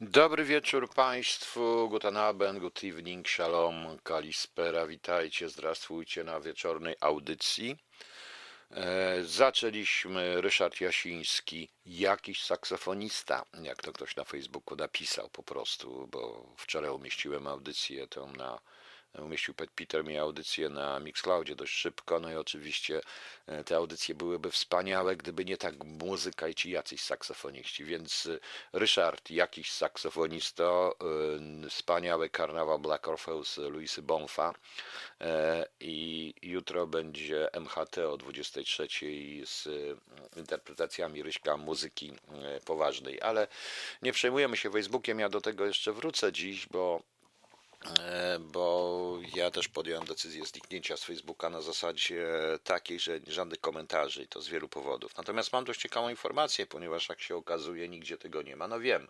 Dobry wieczór Państwu, guten Abend, good evening, shalom, kalispera, witajcie, zdrastwujcie na wieczornej audycji. Zaczęliśmy, Ryszard Jasiński, jakiś saksofonista, jak to ktoś na Facebooku napisał po prostu, bo wczoraj umieściłem audycję tą na... Umieścił Peter mi audycję na Mixcloudzie dość szybko, no i oczywiście te audycje byłyby wspaniałe, gdyby nie tak muzyka i ci jacyś saksofoniści. Więc Ryszard, jakiś saksofonisto, wspaniały karnawał Black Orpheus Luisy Bonfa i jutro będzie MHT o 23 z interpretacjami Ryśka muzyki poważnej. Ale nie przejmujemy się Facebookiem, ja do tego jeszcze wrócę dziś, bo ja też podjąłem decyzję zniknięcia z Facebooka na zasadzie takiej, że żadnych komentarzy i to z wielu powodów. Natomiast mam dość ciekawą informację, ponieważ jak się okazuje, nigdzie tego nie ma. No wiem,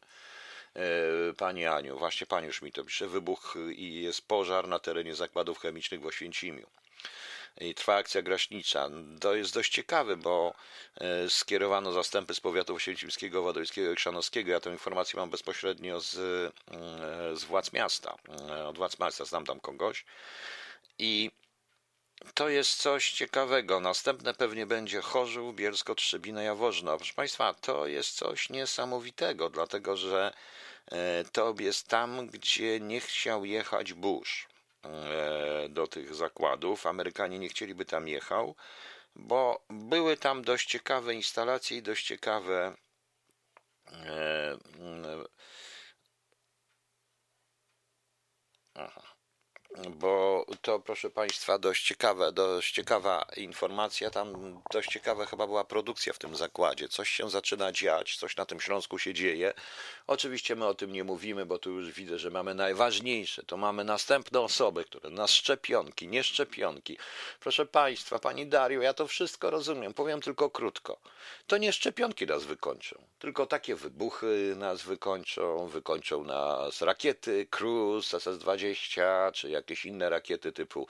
Pani Aniu, właśnie Pani już mi to pisze, wybuch i jest pożar na terenie zakładów chemicznych w Oświęcimiu. I trwa akcja gaśnicza. To jest dość ciekawe, bo skierowano zastępy z powiatów oświęcimskiego, wadowickiego i chrzanowskiego. Ja tę informację mam bezpośrednio z władz miasta. Od władz miasta znam tam kogoś. I to jest coś ciekawego. Następne pewnie będzie Chorzów, Bielsko, Trzebina, Jaworzno. Proszę Państwa, to jest coś niesamowitego, dlatego że to jest tam, gdzie nie chciał jechać Bush do tych zakładów. Amerykanie nie chcieli, by tam jechał, bo były tam dość ciekawe instalacje i dość ciekawe bo to, proszę Państwa, dość ciekawa informacja, tam dość ciekawa chyba była produkcja w tym zakładzie, coś się zaczyna dziać, coś na tym Śląsku się dzieje. Oczywiście my o tym nie mówimy, bo tu już widzę, że mamy najważniejsze, to mamy następne osoby, które nas szczepionki, nie szczepionki. Proszę Państwa, Pani Dario, ja to wszystko rozumiem, powiem tylko krótko. To nie szczepionki nas wykończą, tylko takie wybuchy nas wykończą nas rakiety, Kruz, SS-20, czy jakieś inne rakiety typu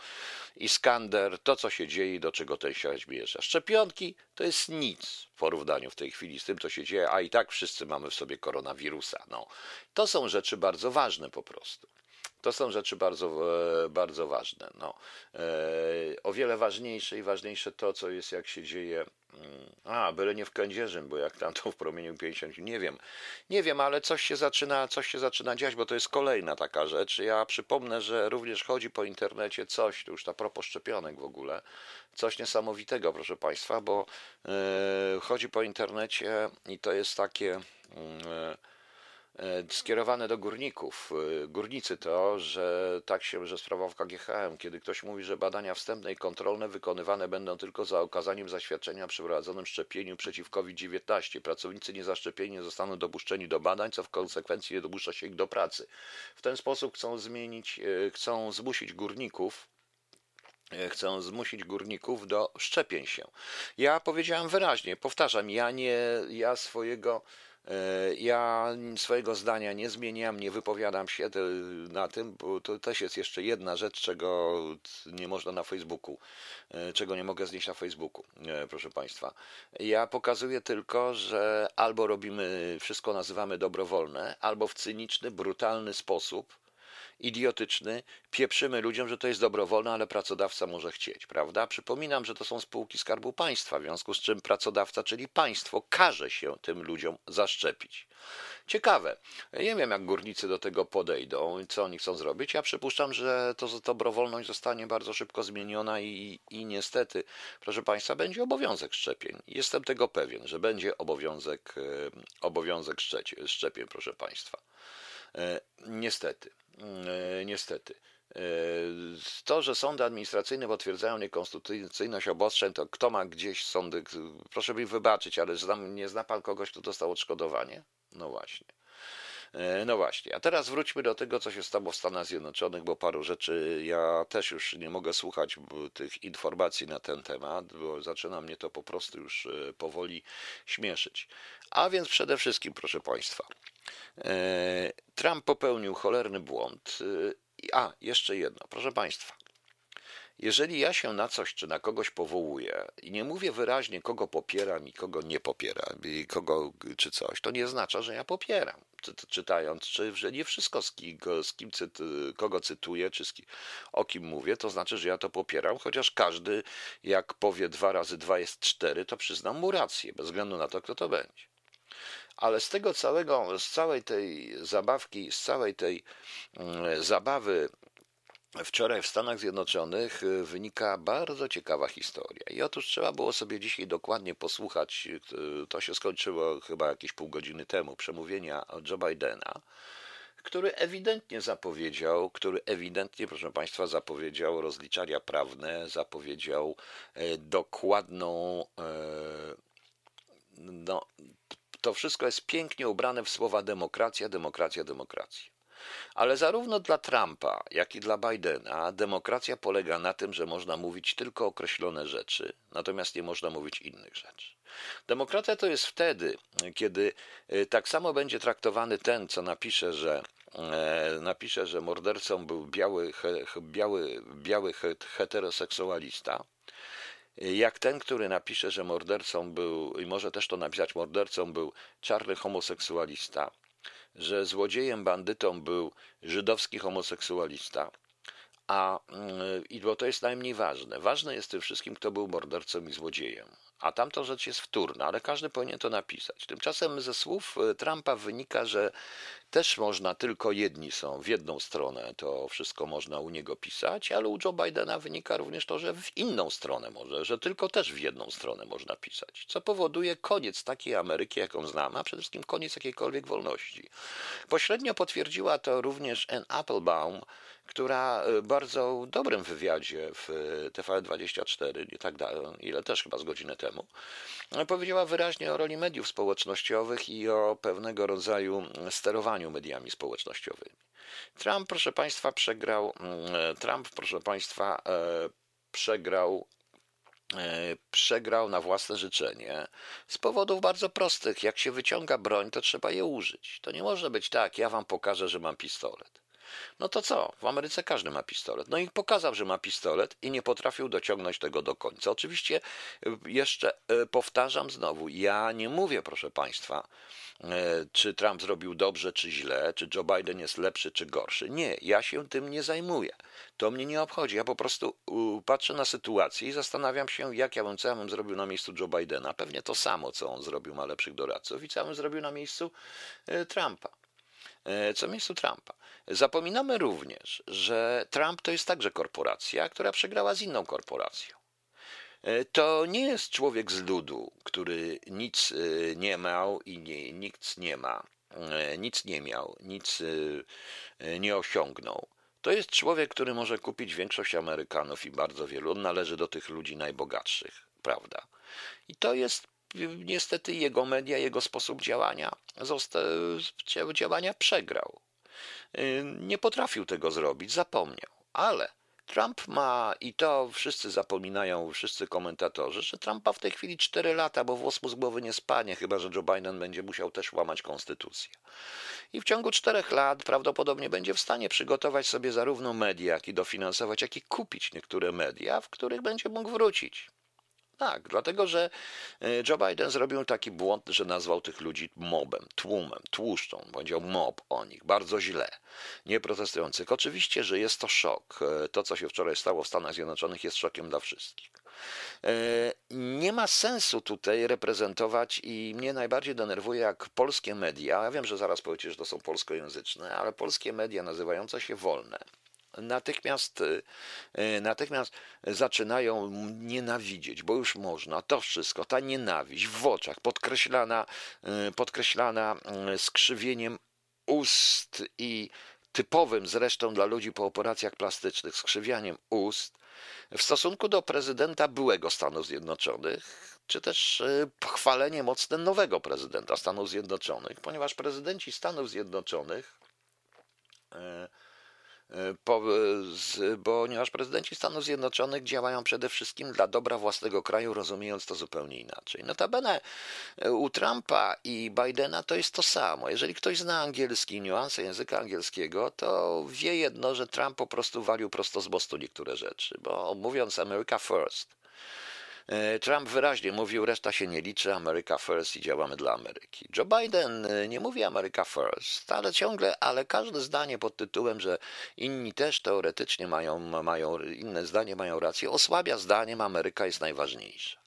Iskander, to co się dzieje i do czego ten świat bierze. Szczepionki to jest nic w porównaniu w tej chwili z tym, co się dzieje, a i tak wszyscy mamy w sobie koronawirusa. No, to są rzeczy bardzo ważne po prostu. To są rzeczy bardzo, bardzo ważne. No. O wiele ważniejsze i ważniejsze to, co jest, jak się dzieje. Byle nie w Kędzierzyn, bo jak tam to w promieniu 50, nie wiem, ale coś się zaczyna dziać, bo to jest kolejna taka rzecz. Ja przypomnę, że również chodzi po internecie coś, to już a propos szczepionek w ogóle, coś niesamowitego, proszę Państwa, bo chodzi po internecie i to jest takie... skierowane do górników. Górnicy to, że tak się, że sprawa w KGHM, kiedy ktoś mówi, że badania wstępne i kontrolne wykonywane będą tylko za okazaniem zaświadczenia o przeprowadzonym szczepieniu przeciw COVID-19. Pracownicy niezaszczepieni nie zostaną dopuszczeni do badań, co w konsekwencji nie dopuszcza się ich do pracy. W ten sposób chcą zmusić górników do szczepień się. Ja powiedziałem wyraźnie, powtarzam, ja swojego zdania nie zmieniam, nie wypowiadam się na tym, bo to też jest jeszcze jedna rzecz, czego nie można na Facebooku, czego nie mogę znieść na Facebooku, proszę Państwa. Ja pokazuję tylko, że albo robimy, wszystko nazywamy dobrowolne, albo w cyniczny, brutalny sposób, idiotyczny, pieprzymy ludziom, że to jest dobrowolne, ale pracodawca może chcieć, prawda? Przypominam, że to są spółki Skarbu Państwa, w związku z czym pracodawca, czyli państwo, każe się tym ludziom zaszczepić. Ciekawe. Nie wiem, jak górnicy do tego podejdą i co oni chcą zrobić. Ja przypuszczam, że to dobrowolność zostanie bardzo szybko zmieniona i niestety, proszę Państwa, będzie obowiązek szczepień. Jestem tego pewien, że będzie obowiązek szczepień, proszę Państwa. Niestety. To, że sądy administracyjne potwierdzają niekonstytucyjność obostrzeń, to kto ma gdzieś sądy, proszę mi wybaczyć, ale nie zna pan kogoś, kto dostał odszkodowanie? No właśnie. A teraz wróćmy do tego, co się stało w Stanach Zjednoczonych, bo paru rzeczy ja też już nie mogę słuchać tych informacji na ten temat, bo zaczyna mnie to po prostu już powoli śmieszyć. A więc przede wszystkim, proszę Państwa, Trump popełnił cholerny błąd. Jeszcze jedno, proszę Państwa. Jeżeli ja się na coś czy na kogoś powołuję i nie mówię wyraźnie, kogo popieram i kogo nie popieram, i kogo czy coś, to nie oznacza, że ja popieram. Czytając, czy że nie wszystko, kogo cytuję, czy o kim mówię, to znaczy, że ja to popieram, chociaż każdy, jak powie 2 razy 2 jest 4, to przyznam mu rację, bez względu na to, kto to będzie. Ale z tego całego, z całej tej zabawki, z całej tej zabawy wczoraj w Stanach Zjednoczonych wynika bardzo ciekawa historia. I otóż trzeba było sobie dzisiaj dokładnie posłuchać, to się skończyło chyba jakieś pół godziny temu, przemówienia Joe Bidena, który ewidentnie, proszę Państwa, zapowiedział rozliczania prawne, zapowiedział dokładną... To wszystko jest pięknie ubrane w słowa demokracja, demokracja, demokracja. Ale zarówno dla Trumpa, jak i dla Bidena demokracja polega na tym, że można mówić tylko określone rzeczy, natomiast nie można mówić innych rzeczy. Demokracja to jest wtedy, kiedy tak samo będzie traktowany ten, co napisze, że mordercą był biały heteroseksualista, jak ten, który napisze, że mordercą był, i może też to napisać, mordercą był czarny homoseksualista, że złodziejem, bandytą był żydowski homoseksualista, bo to jest najmniej ważne. Ważne jest tym wszystkim, kto był mordercą i złodziejem. A tamta rzecz jest wtórna, ale każdy powinien to napisać. Tymczasem ze słów Trumpa wynika, że też można, tylko jedni są w jedną stronę, to wszystko można u niego pisać, ale u Joe Bidena wynika również to, że w inną stronę może, że tylko też w jedną stronę można pisać, co powoduje koniec takiej Ameryki, jaką znamy, a przede wszystkim koniec jakiejkolwiek wolności. Pośrednio potwierdziła to również Ann Applebaum, która w bardzo dobrym wywiadzie w TV24, nie tak dalej, ile też chyba z godzinę temu, powiedziała wyraźnie o roli mediów społecznościowych i o pewnego rodzaju sterowaniu mediami społecznościowymi. Trump, proszę Państwa, przegrał na własne życzenie z powodów bardzo prostych. Jak się wyciąga broń, to trzeba je użyć. To nie może być tak, ja wam pokażę, że mam pistolet. No to co? W Ameryce każdy ma pistolet. No i pokazał, że ma pistolet i nie potrafił dociągnąć tego do końca. Oczywiście jeszcze powtarzam znowu, ja nie mówię, proszę Państwa, czy Trump zrobił dobrze, czy źle, czy Joe Biden jest lepszy, czy gorszy. Nie, ja się tym nie zajmuję. To mnie nie obchodzi. Ja po prostu patrzę na sytuację i zastanawiam się, co ja bym zrobił na miejscu Joe Bidena. Pewnie to samo, co on zrobił, ma lepszych doradców i co ja bym zrobił na miejscu Trumpa. Zapominamy również, że Trump to jest także korporacja, która przegrała z inną korporacją. To nie jest człowiek z ludu, który nic nie miał i nic nie osiągnął. To jest człowiek, który może kupić większość Amerykanów i bardzo wielu. On należy do tych ludzi najbogatszych, prawda? I to jest niestety jego media, jego sposób działania przegrał. Nie potrafił tego zrobić, zapomniał. Ale Trump ma, i to wszyscy zapominają, wszyscy komentatorzy, że Trump ma w tej chwili 4 lata, bo włos mu z głowy nie spadnie, chyba że Joe Biden będzie musiał też łamać konstytucję. I w ciągu 4 lat prawdopodobnie będzie w stanie przygotować sobie zarówno media, jak i dofinansować, jak i kupić niektóre media, w których będzie mógł wrócić. Tak, dlatego, że Joe Biden zrobił taki błąd, że nazwał tych ludzi mobem, tłumem, tłuszczą. Powiedział mob o nich, bardzo źle, nieprotestujących. Oczywiście, że jest to szok. To, co się wczoraj stało w Stanach Zjednoczonych, jest szokiem dla wszystkich. Nie ma sensu tutaj reprezentować i mnie najbardziej denerwuje, jak polskie media, ja wiem, że zaraz powiecie, że to są polskojęzyczne, ale polskie media nazywające się wolne, Natychmiast zaczynają nienawidzieć, bo już można, to wszystko, ta nienawiść w oczach podkreślana skrzywieniem ust i typowym zresztą dla ludzi po operacjach plastycznych, skrzywianiem ust w stosunku do prezydenta byłego Stanów Zjednoczonych, czy też chwalenie mocne nowego prezydenta Stanów Zjednoczonych, ponieważ prezydenci Stanów Zjednoczonych ponieważ prezydenci Stanów Zjednoczonych działają przede wszystkim dla dobra własnego kraju, rozumiejąc to zupełnie inaczej. Notabene u Trumpa i Bidena to jest to samo. Jeżeli ktoś zna angielski, niuanse języka angielskiego, to wie jedno, że Trump po prostu walił prosto z mostu niektóre rzeczy, bo mówiąc America first, Trump wyraźnie mówił, reszta się nie liczy, America first i działamy dla Ameryki. Joe Biden nie mówi America first, ale ciągle, ale każde zdanie pod tytułem, że inni też teoretycznie mają inne zdanie, mają rację, osłabia zdaniem Ameryka jest najważniejsza.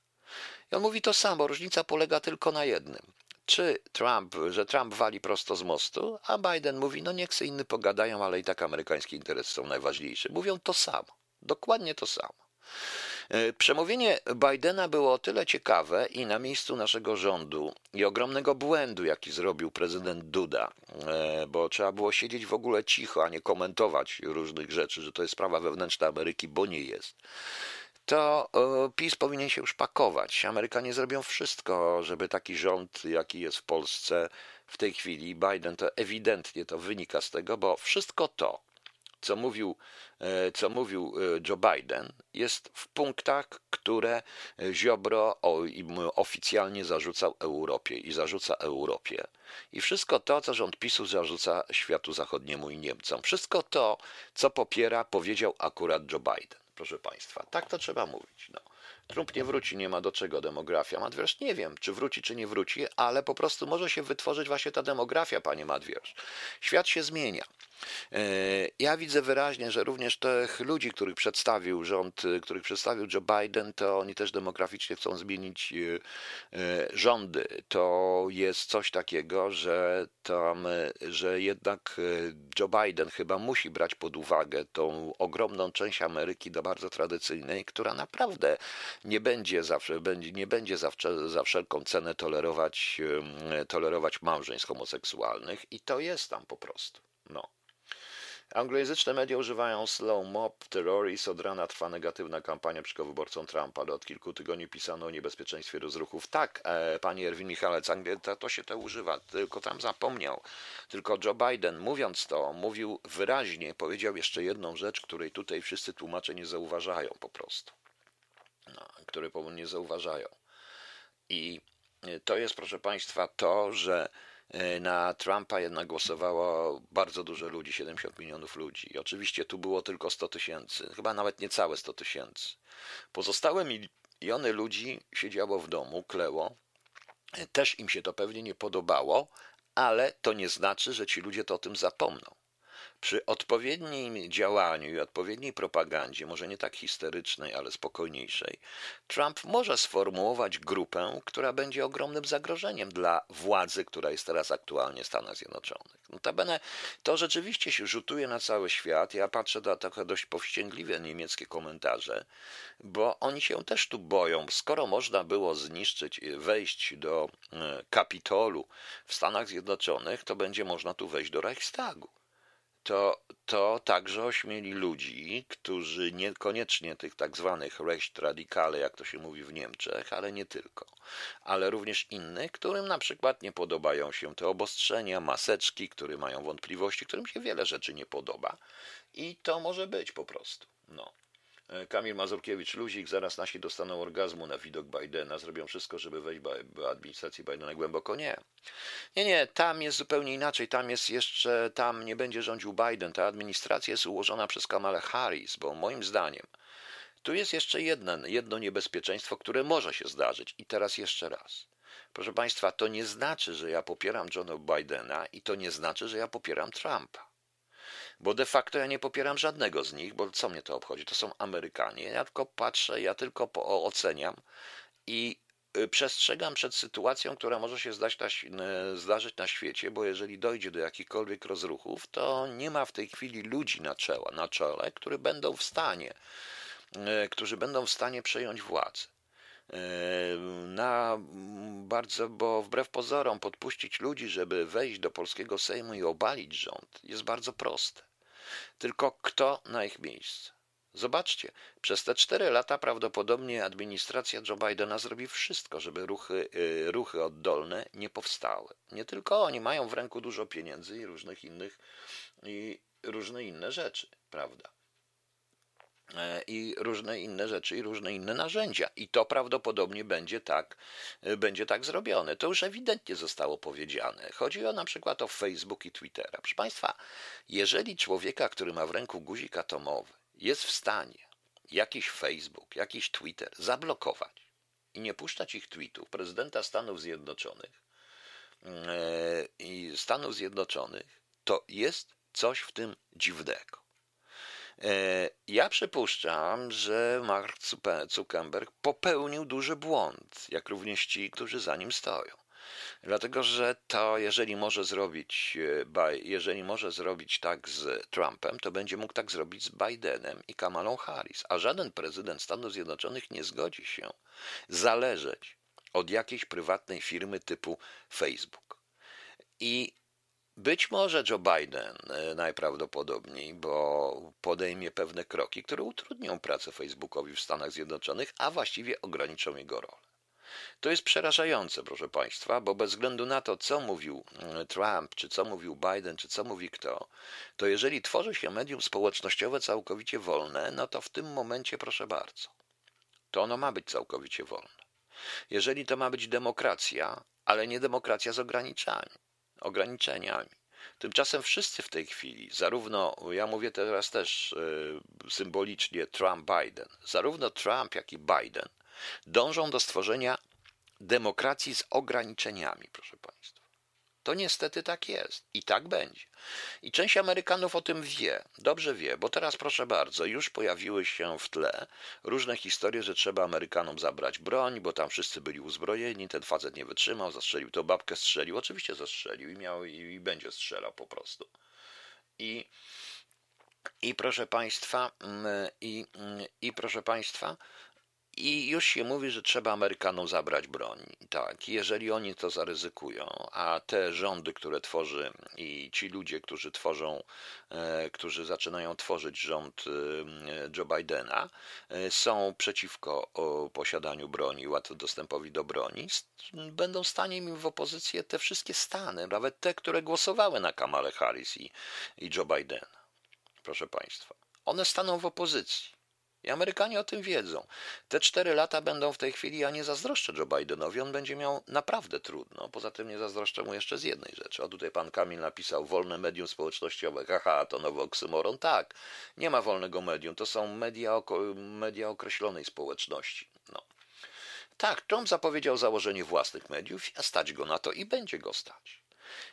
I on mówi to samo, różnica polega tylko na jednym. Czy Trump, że Trump wali prosto z mostu, a Biden mówi, no niech se inni pogadają, ale i tak amerykańskie interesy są najważniejsze. Mówią to samo, dokładnie to samo. Przemówienie Bidena było o tyle ciekawe i na miejscu naszego rządu i ogromnego błędu, jaki zrobił prezydent Duda, bo trzeba było siedzieć w ogóle cicho, a nie komentować różnych rzeczy, że to jest sprawa wewnętrzna Ameryki, bo nie jest. To PiS powinien się już pakować. Amerykanie zrobią wszystko, żeby taki rząd, jaki jest w Polsce w tej chwili, Biden, to ewidentnie to wynika z tego, bo wszystko to, co mówił Joe Biden, jest w punktach, które Ziobro oficjalnie zarzucał Europie i zarzuca Europie. I wszystko to, co rząd PiS-u zarzuca światu zachodniemu i Niemcom. Wszystko to, co popiera, powiedział akurat Joe Biden. Proszę Państwa, tak to trzeba mówić. No. Trump nie wróci, nie ma do czego demografia. Madwiersz nie wiem, czy wróci, czy nie wróci, ale po prostu może się wytworzyć właśnie ta demografia, panie Madwiersz. Świat się zmienia. Ja widzę wyraźnie, że również tych ludzi, których przedstawił rząd, których przedstawił Joe Biden, to oni też demograficznie chcą zmienić rządy. To jest coś takiego, że jednak Joe Biden chyba musi brać pod uwagę tą ogromną część Ameryki do bardzo tradycyjnej, która naprawdę nie będzie za wszelką cenę tolerować małżeństw homoseksualnych i to jest tam po prostu. No. Anglojęzyczne media używają slow mob, terrorizm, od rana trwa negatywna kampania przeciwko wyborcom Trumpa, ale od kilku tygodni pisano o niebezpieczeństwie rozruchów. Tak, panie Erwin Michalec, to się to używa, tylko tam zapomniał. Tylko Joe Biden, mówiąc to, mówił wyraźnie, powiedział jeszcze jedną rzecz, której tutaj wszyscy tłumacze nie zauważają po prostu. No, które powoli nie zauważają. I to jest, proszę Państwa, to, że na Trumpa jednak głosowało bardzo dużo ludzi, 70 milionów ludzi. I oczywiście tu było tylko 100 tysięcy, chyba nawet niecałe 100 tysięcy. Pozostałe miliony ludzi siedziało w domu, kleło. Też im się to pewnie nie podobało, ale to nie znaczy, że ci ludzie to o tym zapomną. Przy odpowiednim działaniu i odpowiedniej propagandzie, może nie tak histerycznej, ale spokojniejszej, Trump może sformułować grupę, która będzie ogromnym zagrożeniem dla władzy, która jest teraz aktualnie w Stanach Zjednoczonych. Notabene to rzeczywiście się rzutuje na cały świat. Ja patrzę na trochę dość powściągliwe niemieckie komentarze, bo oni się też tu boją. Skoro można było zniszczyć, wejść do Kapitolu w Stanach Zjednoczonych, to będzie można tu wejść do Reichstagu. To także ośmieli ludzi, którzy niekoniecznie tych tak zwanych rechtsradikale, jak to się mówi w Niemczech, ale nie tylko, ale również innych, którym na przykład nie podobają się te obostrzenia, maseczki, które mają wątpliwości, którym się wiele rzeczy nie podoba i to może być po prostu, no. Kamil Mazurkiewicz, luzik, zaraz nasi dostaną orgazmu na widok Bidena, zrobią wszystko, żeby wejść do administracji Bidena. Głęboko nie. Nie, tam jest zupełnie inaczej, tam nie będzie rządził Biden, ta administracja jest ułożona przez Kamalę Harris, bo moim zdaniem tu jest jeszcze jedno niebezpieczeństwo, które może się zdarzyć i teraz jeszcze raz. Proszę Państwa, to nie znaczy, że ja popieram Johna Bidena i to nie znaczy, że ja popieram Trumpa. Bo de facto ja nie popieram żadnego z nich, bo co mnie to obchodzi? To są Amerykanie. Ja tylko patrzę, ja tylko oceniam i przestrzegam przed sytuacją, która może się zdarzyć na świecie, bo jeżeli dojdzie do jakichkolwiek rozruchów, to nie ma w tej chwili ludzi na czele, którzy będą w stanie przejąć władzę. Bo wbrew pozorom podpuścić ludzi, żeby wejść do polskiego Sejmu i obalić rząd jest bardzo proste. Tylko kto na ich miejsce? Zobaczcie, przez te 4 lata prawdopodobnie administracja Joe Bidena zrobi wszystko, żeby ruchy oddolne nie powstały. Nie tylko oni mają w ręku dużo pieniędzy i różne inne rzeczy, prawda? I różne inne rzeczy, i różne inne narzędzia. I to prawdopodobnie będzie tak zrobione. To już ewidentnie zostało powiedziane. Chodzi o na przykład o Facebook i Twittera. Proszę Państwa, jeżeli człowieka, który ma w ręku guzik atomowy, jest w stanie jakiś Facebook, jakiś Twitter zablokować i nie puszczać ich tweetów prezydenta Stanów Zjednoczonych, to jest coś w tym dziwnego. Ja przypuszczam, że Mark Zuckerberg popełnił duży błąd, jak również ci, którzy za nim stoją. Dlatego, że to jeżeli może zrobić tak z Trumpem, to będzie mógł tak zrobić z Bidenem i Kamalą Harris. A żaden prezydent Stanów Zjednoczonych nie zgodzi się zależeć od jakiejś prywatnej firmy typu Facebook. I być może Joe Biden najprawdopodobniej, bo podejmie pewne kroki, które utrudnią pracę Facebookowi w Stanach Zjednoczonych, a właściwie ograniczą jego rolę. To jest przerażające, proszę Państwa, bo bez względu na to, co mówił Trump, czy co mówił Biden, czy co mówi kto, to jeżeli tworzy się medium społecznościowe całkowicie wolne, no to w tym momencie, proszę bardzo, to ono ma być całkowicie wolne. Jeżeli to ma być demokracja, ale nie demokracja z ograniczeniami. Tymczasem wszyscy w tej chwili, zarówno, ja mówię teraz też symbolicznie Trump-Biden, zarówno Trump, jak i Biden dążą do stworzenia demokracji z ograniczeniami, proszę Państwa. To niestety tak jest i tak będzie. I część Amerykanów o tym wie, dobrze wie, bo teraz, proszę bardzo, już pojawiły się w tle różne historie, że trzeba Amerykanom zabrać broń, bo tam wszyscy byli uzbrojeni, ten facet nie wytrzymał, zastrzelił tą babkę, strzelił, oczywiście zastrzelił i będzie strzelał po prostu. I już się mówi, że trzeba Amerykanom zabrać broń. Tak, jeżeli oni to zaryzykują, a te rządy, które tworzy i ci ludzie, którzy tworzą, którzy zaczynają tworzyć rząd Joe Bidena, są przeciwko posiadaniu broni, dostępowi do broni, będą stanie im w opozycję te wszystkie stany, nawet te, które głosowały na Kamalę Harris i Joe Bidena. Proszę Państwa, one staną w opozycji. I Amerykanie o tym wiedzą. Te 4 lata będą w tej chwili, ja nie zazdroszczę Joe Bidenowi, on będzie miał naprawdę trudno. Poza tym nie zazdroszczę mu jeszcze z jednej rzeczy. O, tutaj pan Kamil napisał, wolne medium społecznościowe, haha, to nowy oksymoron. Tak, nie ma wolnego medium, to są media określonej społeczności. No. Tak, Trump zapowiedział założenie własnych mediów, a stać go na to i będzie go stać.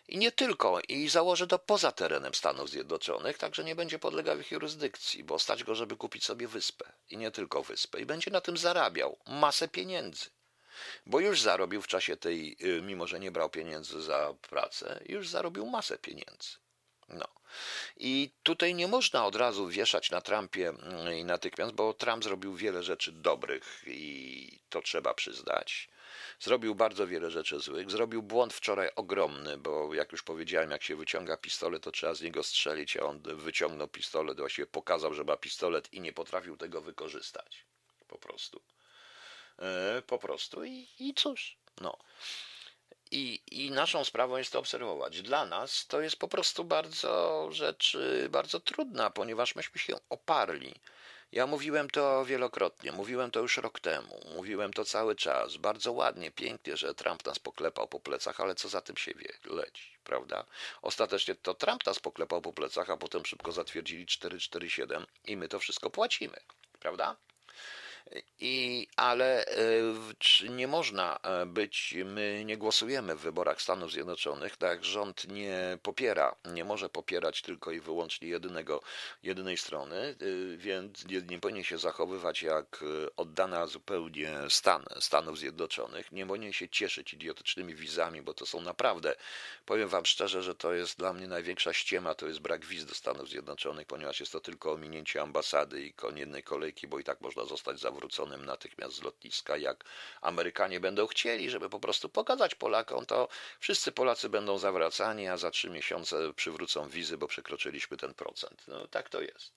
I nie tylko, i założy to poza terenem Stanów Zjednoczonych, także nie będzie podlegał ich jurysdykcji, bo stać go, żeby kupić sobie wyspę. I nie tylko wyspę. I będzie na tym zarabiał masę pieniędzy. Bo już zarobił w czasie tej, mimo że nie brał pieniędzy za pracę, już zarobił masę pieniędzy. No. I tutaj nie można od razu wieszać na Trumpie i natychmiast, bo Trump zrobił wiele rzeczy dobrych i to trzeba przyznać. Zrobił bardzo wiele rzeczy złych. Zrobił błąd wczoraj ogromny, bo jak już powiedziałem, jak się wyciąga pistolet, to trzeba z niego strzelić, a on wyciągnął pistolet, właściwie pokazał, że ma pistolet i nie potrafił tego wykorzystać. Po prostu i cóż, no. I naszą sprawą jest to obserwować. Dla nas to jest po prostu bardzo trudna, ponieważ myśmy się oparli. Ja mówiłem to wielokrotnie, mówiłem to już rok temu, mówiłem to cały czas, bardzo ładnie, pięknie, że Trump nas poklepał po plecach, ale co za tym się leci, prawda? Ostatecznie to Trump nas poklepał po plecach, a potem szybko zatwierdzili 447 i my to wszystko płacimy, prawda? Ale nie można być, my nie głosujemy w wyborach Stanów Zjednoczonych, tak rząd nie popiera, nie może popierać tylko i wyłącznie jedynej strony, więc nie powinien się zachowywać jak oddana zupełnie Stanów Zjednoczonych, nie powinien się cieszyć idiotycznymi wizami, bo to są naprawdę, powiem wam szczerze, że to jest dla mnie największa ściema, to jest brak wiz do Stanów Zjednoczonych, ponieważ jest to tylko ominięcie ambasady i jednej kolejki, bo i tak można zostać zawrócony natychmiast z lotniska, jak Amerykanie będą chcieli, żeby po prostu pokazać Polakom, to wszyscy Polacy będą zawracani, a za 3 miesiące przywrócą wizy, bo przekroczyliśmy ten procent. No tak to jest.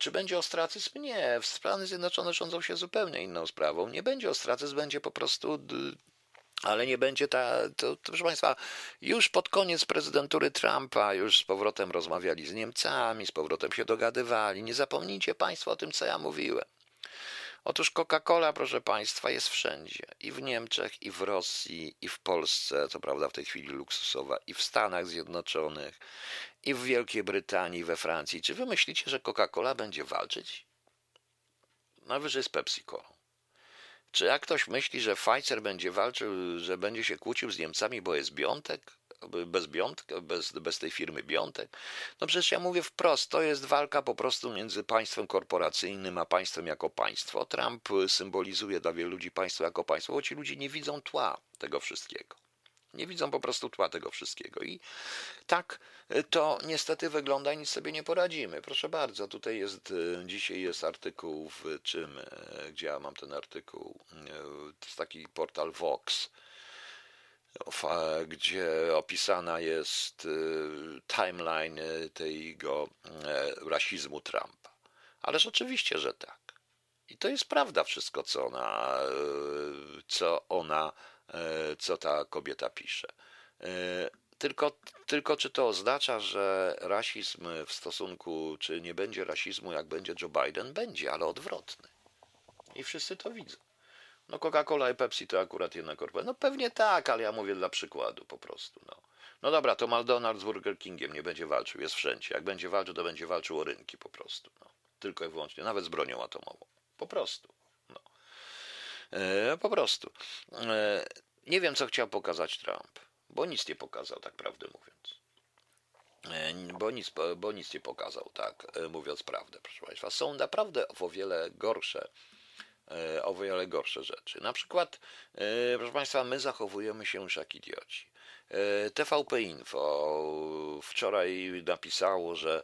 Czy będzie ostracyzm? Nie. Stany Zjednoczone rządzą się zupełnie inną sprawą. Nie będzie ostracyzm, będzie po prostu... Ale nie będzie proszę Państwa, już pod koniec prezydentury Trumpa już z powrotem rozmawiali z Niemcami, z powrotem się dogadywali. Nie zapomnijcie Państwo o tym, co ja mówiłem. Otóż Coca-Cola, proszę Państwa, jest wszędzie. I w Niemczech, i w Rosji, i w Polsce, co prawda w tej chwili luksusowa, i w Stanach Zjednoczonych, i w Wielkiej Brytanii, i we Francji. Czy wy myślicie, że Coca-Cola będzie walczyć? Najwyżej z Pepsi-Colą. Czy jak ktoś myśli, że Pfizer będzie walczył, że będzie się kłócił z Niemcami, bo jest bez tej firmy Biontek? No przecież ja mówię wprost, to jest walka po prostu między państwem korporacyjnym a państwem jako państwo. Trump symbolizuje dla wielu ludzi państwo jako państwo, bo ci ludzie nie widzą tła tego wszystkiego. Nie widzą po prostu tła tego wszystkiego. I tak to niestety wygląda i nic sobie nie poradzimy. Proszę bardzo, tutaj jest, dzisiaj jest artykuł w czym, gdzie ja mam ten artykuł, to jest taki portal Vox, gdzie opisana jest timeline tego rasizmu Trumpa. Ależ oczywiście, że tak. I to jest prawda wszystko, co ta kobieta pisze. Tylko czy to oznacza, że rasizm w stosunku, czy nie będzie rasizmu, jak będzie Joe Biden? Będzie, ale odwrotny. I wszyscy to widzą. No Coca-Cola i Pepsi to akurat jedna korporacja. No pewnie tak, ale ja mówię dla przykładu po prostu. No dobra, to McDonald's z Burger Kingiem nie będzie walczył, jest wszędzie. Jak będzie walczył, to będzie walczył o rynki po prostu. Tylko i wyłącznie, nawet z bronią atomową. Po prostu. Nie wiem, co chciał pokazać Trump, bo nic nie pokazał, tak prawdę mówiąc. Bo nic nie pokazał, tak mówiąc prawdę, proszę Państwa. Są naprawdę o wiele gorsze rzeczy. Na przykład, proszę Państwa, my zachowujemy się już jak idioci. TVP Info wczoraj napisało, że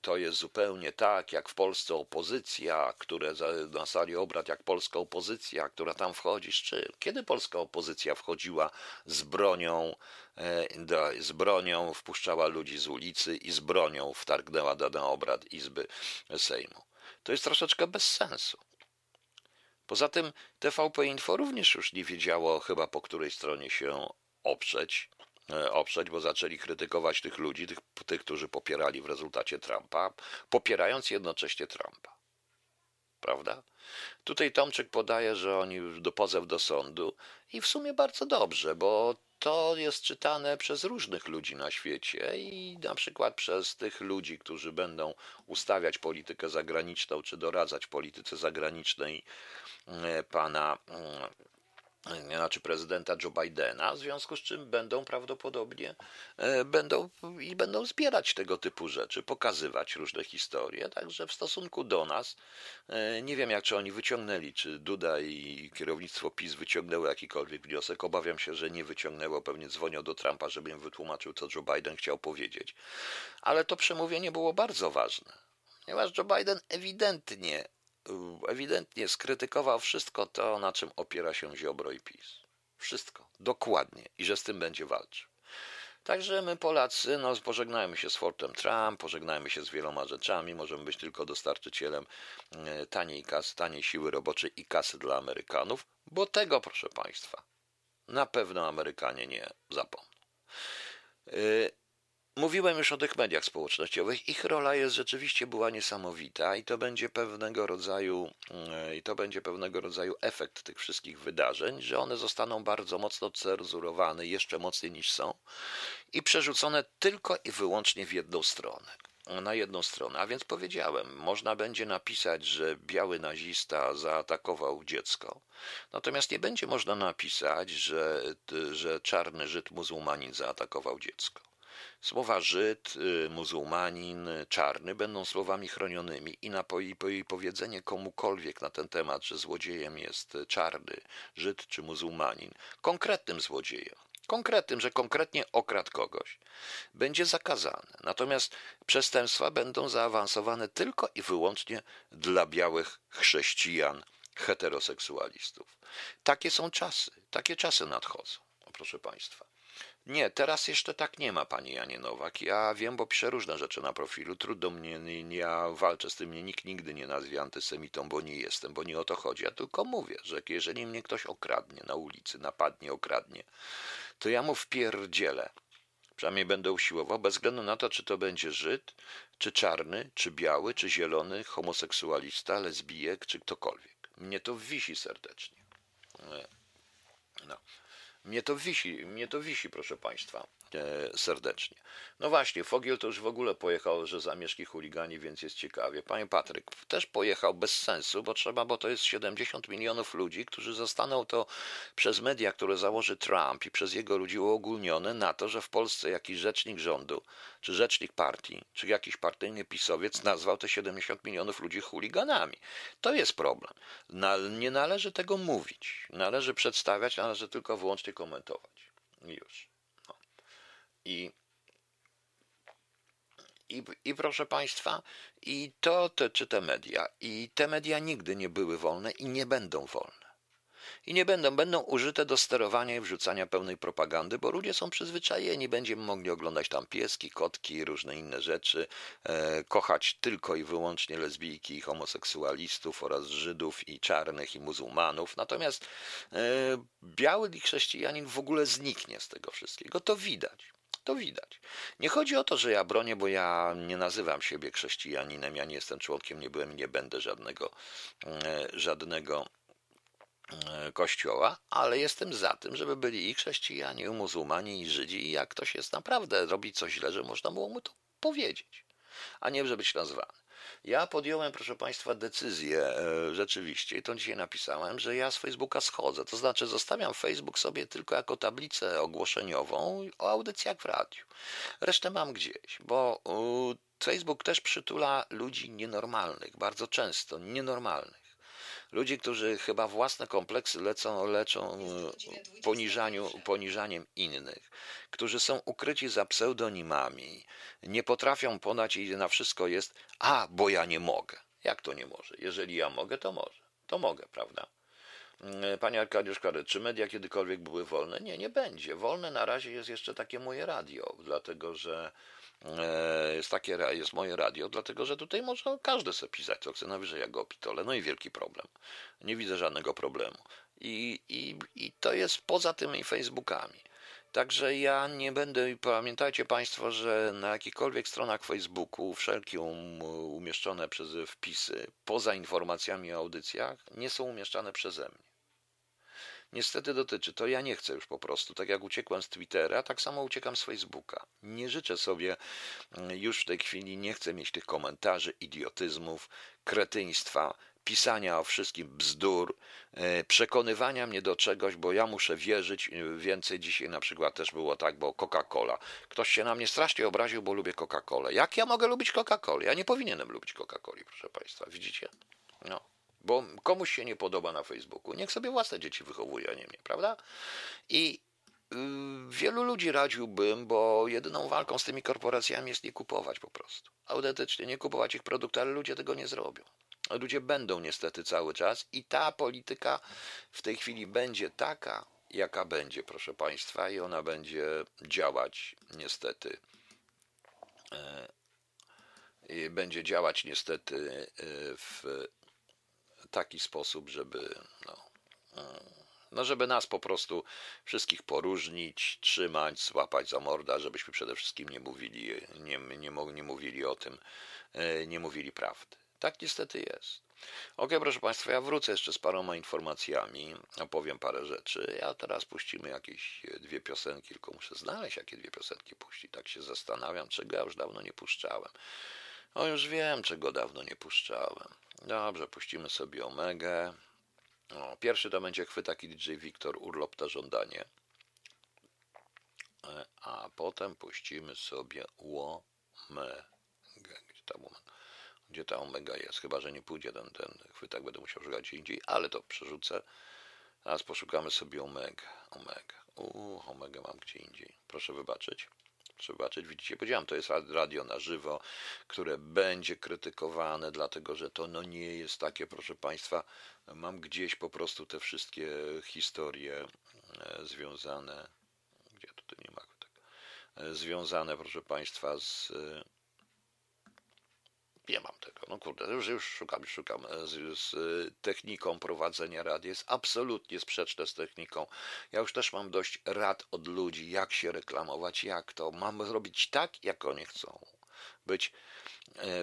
to jest zupełnie tak, jak w Polsce opozycja, która na sali obrad, jak polska opozycja, która tam wchodzi. Czy kiedy polska opozycja wchodziła z bronią, wpuszczała ludzi z ulicy i z bronią wtargnęła na obrad Izby Sejmu? To jest troszeczkę bez sensu. Poza tym TVP Info również już nie wiedziało chyba, po której stronie się oprzeć, bo zaczęli krytykować tych ludzi, tych, którzy popierali w rezultacie Trumpa, popierając jednocześnie Trumpa. Prawda? Tutaj Tomczyk podaje, że oni już pozew do sądu i w sumie bardzo dobrze, bo to jest czytane przez różnych ludzi na świecie i na przykład przez tych ludzi, którzy będą ustawiać politykę zagraniczną czy doradzać polityce zagranicznej prezydenta Joe Bidena, w związku z czym będą prawdopodobnie będą zbierać tego typu rzeczy, pokazywać różne historie, także w stosunku do nas nie wiem, czy oni wyciągnęli, czy Duda i kierownictwo PiS wyciągnęło jakikolwiek wniosek, obawiam się, że nie wyciągnęło, pewnie dzwonią do Trumpa, żeby im wytłumaczył, co Joe Biden chciał powiedzieć, ale to przemówienie było bardzo ważne, ponieważ Joe Biden ewidentnie skrytykował wszystko to, na czym opiera się Ziobro i PiS. Wszystko. Dokładnie. I że z tym będzie walczył. Także my Polacy, pożegnajmy się z Fortem Trump, pożegnajmy się z wieloma rzeczami, możemy być tylko dostarczycielem taniej siły roboczej i kasy dla Amerykanów, bo tego, proszę Państwa, na pewno Amerykanie nie zapomną. Mówiłem już o tych mediach społecznościowych, ich rola rzeczywiście była niesamowita i to będzie pewnego rodzaju efekt tych wszystkich wydarzeń, że one zostaną bardzo mocno cenzurowane, jeszcze mocniej niż są i przerzucone tylko i wyłącznie na jedną stronę, a więc powiedziałem, można będzie napisać, że biały nazista zaatakował dziecko, natomiast nie będzie można napisać, że czarny Żyd muzułmanin zaatakował dziecko. Słowa Żyd, muzułmanin, czarny będą słowami chronionymi i powiedzenie komukolwiek na ten temat, że złodziejem jest czarny, Żyd czy muzułmanin, konkretnym złodziejem, że konkretnie okradł kogoś, będzie zakazane. Natomiast przestępstwa będą zaawansowane tylko i wyłącznie dla białych chrześcijan, heteroseksualistów. Takie są czasy, takie czasy nadchodzą, proszę Państwa. Nie, teraz jeszcze tak nie ma, pani Janie Nowak. Ja wiem, bo piszę różne rzeczy na profilu. Trudno mnie, ja walczę z tym, mnie nikt nigdy nie nazwie antysemitą, bo nie jestem, bo nie o to chodzi. Ja tylko mówię, że jeżeli mnie ktoś okradnie na ulicy, napadnie, okradnie, to ja mu wpierdzielę. Przynajmniej będę usiłował, bez względu na to, czy to będzie Żyd, czy czarny, czy biały, czy zielony, homoseksualista, lesbijek, czy ktokolwiek. Mnie to wisi serdecznie. No. Mnie to wisi, proszę Państwa, serdecznie. No właśnie, Fogiel to już w ogóle pojechał, że zamieszki chuligani, więc jest ciekawie. Panie Patryk też pojechał bez sensu, bo to jest 70 milionów ludzi, którzy zostaną to przez media, które założy Trump i przez jego ludzi uogólnione na to, że w Polsce jakiś rzecznik rządu, czy rzecznik partii, czy jakiś partyjny pisowiec nazwał te 70 milionów ludzi chuliganami. To jest problem. Nie należy tego mówić. Należy przedstawiać, należy tylko wyłącznie komentować. Już. I proszę Państwa, i te media, i te media nigdy nie były wolne i nie będą wolne. I nie będą użyte do sterowania i wrzucania pełnej propagandy, bo ludzie są przyzwyczajeni, będziemy mogli oglądać tam pieski, kotki, różne inne rzeczy, kochać tylko i wyłącznie lesbijki i homoseksualistów oraz Żydów i czarnych i muzułmanów. Natomiast biały chrześcijanin w ogóle zniknie z tego wszystkiego, to widać. To widać. Nie chodzi o to, że ja bronię, bo ja nie nazywam siebie chrześcijaninem, ja nie jestem członkiem, nie byłem i nie będę żadnego kościoła, ale jestem za tym, żeby byli i chrześcijanie, i muzułmanie, i Żydzi, i jak ktoś jest naprawdę, robi coś źle, że można było mu to powiedzieć, a nie żeby być nazwany. Ja podjąłem, proszę Państwa, decyzję rzeczywiście, i to dzisiaj napisałem, że ja z Facebooka schodzę, to znaczy zostawiam Facebook sobie tylko jako tablicę ogłoszeniową o audycjach w radiu. Resztę mam gdzieś, bo Facebook też przytula ludzi nienormalnych, bardzo często nienormalnych. Ludzi, którzy chyba własne kompleksy leczą poniżaniem innych, którzy są ukryci za pseudonimami, nie potrafią podać i na wszystko jest, bo ja nie mogę. Jak to nie może? Jeżeli ja mogę, to może. To mogę, prawda? Panie Arkadiuszka, czy media kiedykolwiek były wolne? Nie, nie będzie. Wolne na razie jest jeszcze takie moje radio, dlatego że jest moje radio, dlatego że tutaj może każdy sobie pisać, co chce, najwyżej ja go opitolę, no i wielki problem. Nie widzę żadnego problemu. I to jest poza tymi Facebookami. Także ja nie będę, pamiętajcie Państwo, że na jakichkolwiek stronach Facebooku wszelkie umieszczone przeze wpisy, poza informacjami o audycjach, nie są umieszczane przeze mnie. Niestety dotyczy to, ja nie chcę już po prostu, tak jak uciekłem z Twittera, tak samo uciekam z Facebooka. Nie życzę sobie już w tej chwili, nie chcę mieć tych komentarzy, idiotyzmów, kretyństwa, pisania o wszystkim bzdur, przekonywania mnie do czegoś, bo ja muszę wierzyć więcej. Dzisiaj na przykład też było tak, bo Coca-Cola. Ktoś się na mnie strasznie obraził, bo lubię Coca-Colę. Jak ja mogę lubić Coca-Colę? Ja nie powinienem lubić Coca-Coli, proszę Państwa. Widzicie? No. Bo komuś się nie podoba na Facebooku. Niech sobie własne dzieci wychowuje, a nie mnie, prawda? I wielu ludzi radziłbym, bo jedyną walką z tymi korporacjami jest nie kupować po prostu. Autentycznie nie kupować ich produktów, ale ludzie tego nie zrobią. Ludzie będą niestety cały czas i ta polityka w tej chwili będzie taka, jaka będzie, proszę Państwa, i ona będzie działać niestety. Będzie działać niestety w taki sposób, żeby żeby nas po prostu wszystkich poróżnić, trzymać, złapać za morda, żebyśmy przede wszystkim nie mówili o tym, nie mówili prawdy. Tak niestety jest. Okej, proszę Państwa, ja wrócę jeszcze z paroma informacjami, opowiem parę rzeczy. Ja teraz puścimy jakieś dwie piosenki, tylko muszę znaleźć, jakie dwie piosenki puścić. Tak się zastanawiam, czego ja już dawno nie puszczałem. O, już wiem, czego dawno nie puszczałem. Dobrze, puścimy sobie Omegę. O, pierwszy to będzie Chwytak i DJ Wiktor, Urlop to żądanie. A potem puścimy sobie Omegę. Gdzie ta Omega jest? Chyba, że nie pójdzie ten Chwytak, będę musiał szukać gdzie indziej, ale to przerzucę. Teraz poszukamy sobie Omega. Omega mam gdzie indziej. Proszę wybaczyć. Widzicie, powiedziałem, to jest radio na żywo, które będzie krytykowane, dlatego że to nie jest takie, proszę Państwa, mam gdzieś po prostu te wszystkie historie związane, gdzie tutaj nie ma związane, proszę Państwa, z... Nie mam tego, no kurde, już szukam. Z techniką prowadzenia radia jest absolutnie sprzeczne z techniką. Ja już też mam dość rad od ludzi, jak się reklamować, jak to. Mamy zrobić tak, jak oni chcą.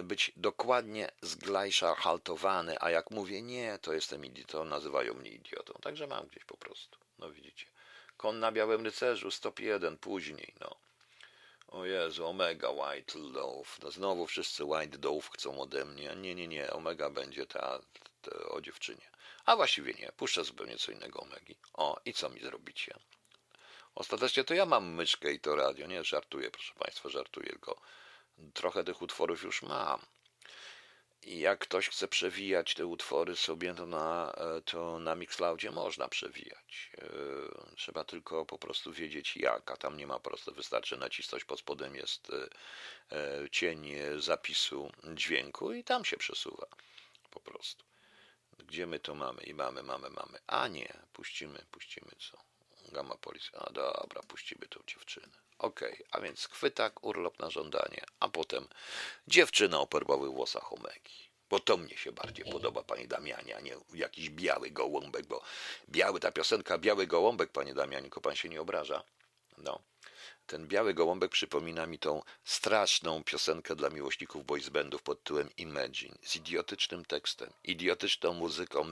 Być dokładnie zgleichhaltowany, a jak mówię nie, to jestem idiotą, nazywają mnie idiotą. Także mam gdzieś po prostu, no widzicie. Kon na Białym Rycerzu, 101, później, no. O Jezu, Omega, White Dove. No znowu wszyscy White Dove chcą ode mnie. Nie, Omega będzie ta o dziewczynie. A właściwie nie, puszczę zupełnie co innego Omegi. O, i co mi zrobicie? Ostatecznie to ja mam myczkę i to radio. Nie, żartuję, proszę Państwa, żartuję, tylko trochę tych utworów już mam. I jak ktoś chce przewijać te utwory sobie, to na Mixcloudzie można przewijać. Trzeba tylko po prostu wiedzieć jak, a tam nie ma prosto. Wystarczy nacisnąć, pod spodem jest cień zapisu dźwięku i tam się przesuwa po prostu. Gdzie my to mamy? I mamy. A nie, puścimy co? Gamma Police. A dobra, puścimy tą dziewczynę. Okej, a więc chwytak, urlop na żądanie, a potem dziewczyna o perłowych włosach Omegi. Bo to mnie się bardziej podoba, Panie Damianie, a nie jakiś biały gołąbek, bo ta piosenka Biały Gołąbek, Panie Damianku, Pan się nie obraża. No, ten Biały Gołąbek przypomina mi tą straszną piosenkę dla miłośników boys bandów pod tytułem Imagine, z idiotycznym tekstem, idiotyczną muzyką,